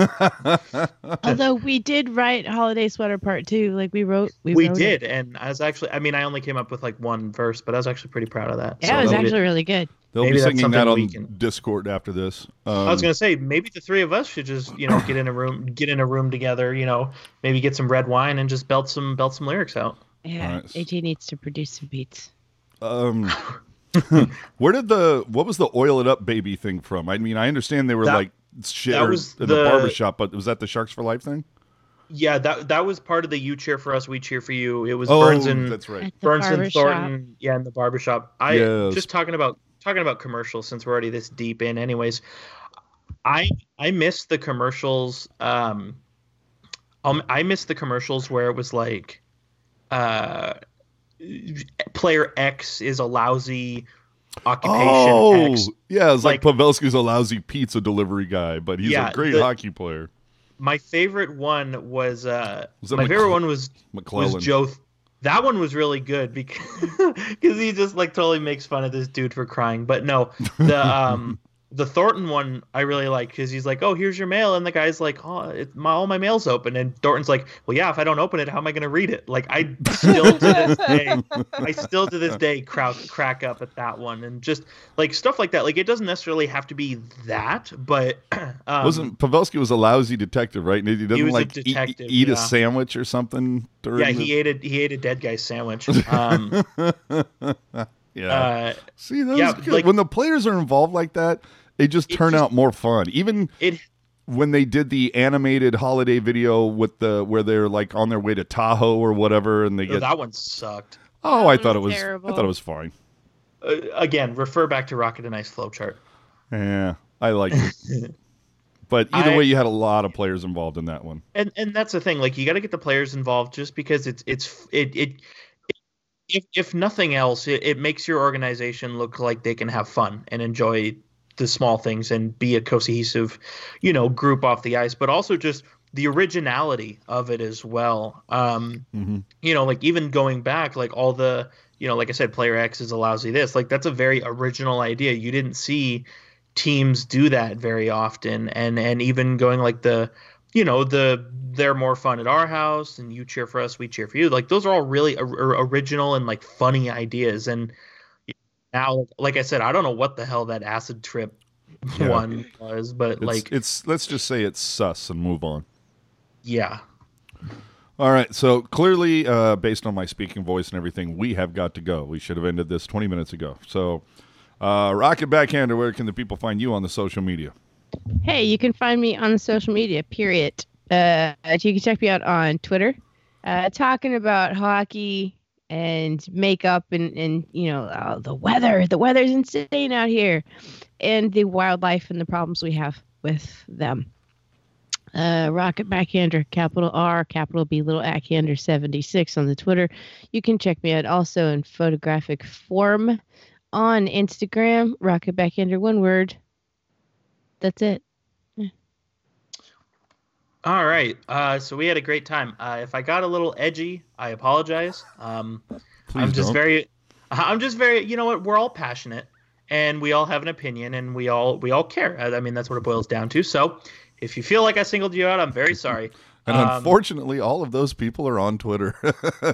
although we did write holiday sweater part two, like we wrote, we, we wrote did, it. And I was actually, I mean, I only came up with like one verse, but I was actually pretty proud of that. Yeah, so it was actually it. really good. They'll maybe be singing that on can... Discord after this. Um, I was gonna say maybe the three of us should just you know get in a room, get in a room together, you know, maybe get some red wine and just belt some belt some lyrics out. Yeah, right. A J needs to produce some beats. Um. Where did the what was the oil it up baby thing from? I mean, I understand they were that, like. Shit that was the, the barbershop, but was that the Sharks for Life thing? Yeah, that that was part of the you cheer for us, we cheer for you. It was oh, Burns and that's right. Burns and Thornton, yeah, in the barbershop. I yes. just talking about talking about commercials since we're already this deep in. Anyways, I I miss the commercials. Um, um I miss the commercials where it was like, uh, player X is a lousy. Occupation oh, X. Yeah, it's like, like Pavelski's a lousy pizza delivery guy, but he's yeah, a great the, hockey player. My favorite one was uh was my Mc- favorite one was McClellan. was Joe. That one was really good because he just like totally makes fun of this dude for crying. But no, the um the Thornton one I really like because he's like, "Oh, here's your mail," and the guy's like, "Oh, it, my, all my mail's open," and Thornton's like, "Well, yeah, if I don't open it, how am I going to read it?" Like I still to this day, I still to this day crack crack up at that one, and just like stuff like that. Like it doesn't necessarily have to be that, but um, wasn't Pavelski was a lousy detective, right? And he doesn't he was like a eat, eat yeah. a sandwich or something. Yeah, he the... ate a he ate a dead guy's sandwich. Um, Yeah. Uh, See, those yeah, like, when the players are involved like that, they just turn just, out more fun. Even it, when they did the animated holiday video with the where they're like on their way to Tahoe or whatever, and they get that one sucked. Oh, I thought it was. Terrible. I thought it was fine. Uh, again, refer back to Rocket and Ice flowchart. Yeah, I liked it. But either I, way, you had a lot of players involved in that one. And and that's the thing. Like, you got to get the players involved, just because it's it's it it. it if, if nothing else, it, it makes your organization look like they can have fun and enjoy the small things and be a cohesive, you know, group off the ice, but also just the originality of it as well. Um, mm-hmm. You know, like even going back, like all the, you know, like I said, player X is a lousy this, like that's a very original idea. You didn't see teams do that very often. And, and even going like the, you know, the, they're more fun at our house and you cheer for us, we cheer for you. Like those are all really or, or original and like funny ideas. And, now, like I said, I don't know what the hell that acid trip yeah. one was, but it's, like it's let's just say it's sus and move on. Yeah. All right. So clearly, uh, based on my speaking voice and everything, we have got to go. We should have ended this twenty minutes ago. So, uh, Rocket Backhander, where can the people find you on the social media? Hey, you can find me on the social media. Period. Uh, you can check me out on Twitter, uh, talking about hockey. And makeup and, and you know, oh, the weather. The weather's insane out here. And the wildlife and the problems we have with them. Uh, Rocket Backhander, capital R, capital B, little Ackhander seventy-six on the Twitter. You can check me out also in photographic form on Instagram. Rocket Backhander, one word. That's it. All right. Uh, so we had a great time. Uh, if I got a little edgy, I apologize. Um, Please I'm just don't. very, I'm just very, you know what? We're all passionate and we all have an opinion and we all, we all care. I, I mean, that's what it boils down to. So if you feel like I singled you out, I'm very sorry. And um, unfortunately, all of those people are on Twitter.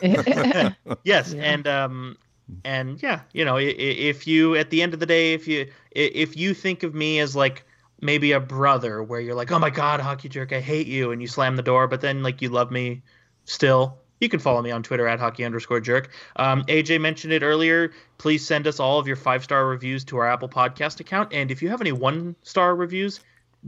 Yes. Yeah. And, um, and yeah, you know, if you, at the end of the day, if you, if you think of me as like, maybe a brother where you're like, oh my God, hockey jerk, I hate you. And you slam the door, but then like you love me still. You can follow me on Twitter at hockey underscore jerk. Um, A J mentioned it earlier. Please send us all of your five-star reviews to our Apple Podcast account. And if you have any one-star reviews,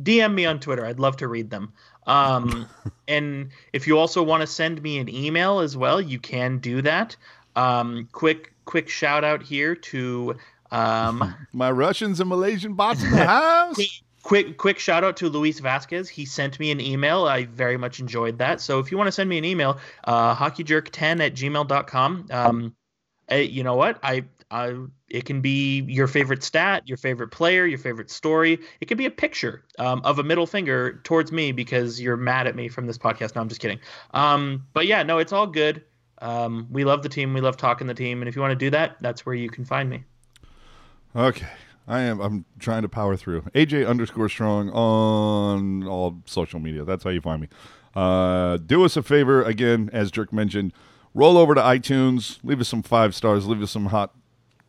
D M me on Twitter. I'd love to read them. Um, and if you also want to send me an email as well, you can do that. Um, quick, quick shout out here to um, my Russians and Malaysian bots in the house. Quick quick shout out to Luis Vasquez. He sent me an email. I very much enjoyed that. So if you want to send me an email, uh, hockey jerk ten at gmail dot com. Um, I, you know what? I, I It can be your favorite stat, your favorite player, your favorite story. It could be a picture um, of a middle finger towards me because you're mad at me from this podcast. No, I'm just kidding. Um, but yeah, no, it's all good. Um, we love the team. We love talking the team. And if you want to do that, that's where you can find me. Okay. I am. I'm trying to power through. A J underscore strong on all social media. That's how you find me. Uh, do us a favor. Again, as Jerk mentioned, roll over to iTunes. Leave us some five stars. Leave us some hot,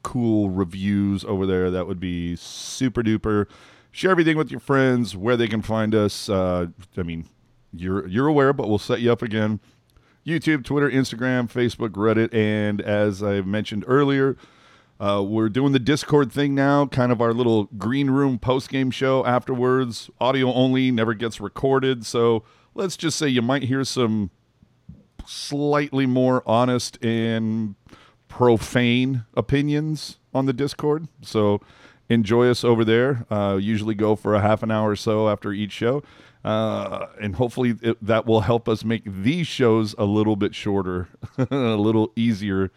cool reviews over there. That would be super duper. Share everything with your friends, where they can find us. Uh, I mean, you're, you're aware, but we'll set you up again. YouTube, Twitter, Instagram, Facebook, Reddit. And as I mentioned earlier, Uh, we're doing the Discord thing now, kind of our little green room post-game show afterwards. Audio only, never gets recorded. So let's just say you might hear some slightly more honest and profane opinions on the Discord. So enjoy us over there. Uh, usually go for a half an hour or so after each show. Uh, and hopefully it, that will help us make these shows a little bit shorter, a little easier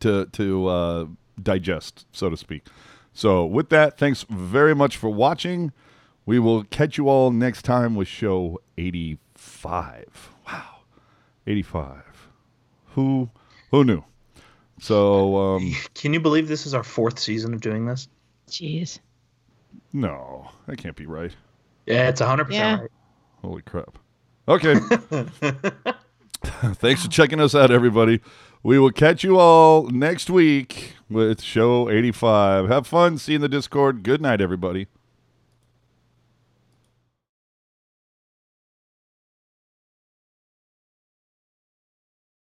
to to uh, digest, so to speak. So with that, thanks very much for watching. We will catch you all next time with show eighty-five. Wow, eighty-five. Who who knew? So um, can you believe this is our fourth season of doing this? Jeez. No, that can't be right. Yeah, it's one hundred percent yeah. right. Holy crap. Okay. Thanks for checking us out, everybody. We will catch you all next week with show eighty-five. Have fun. See you in the Discord. Good night, everybody.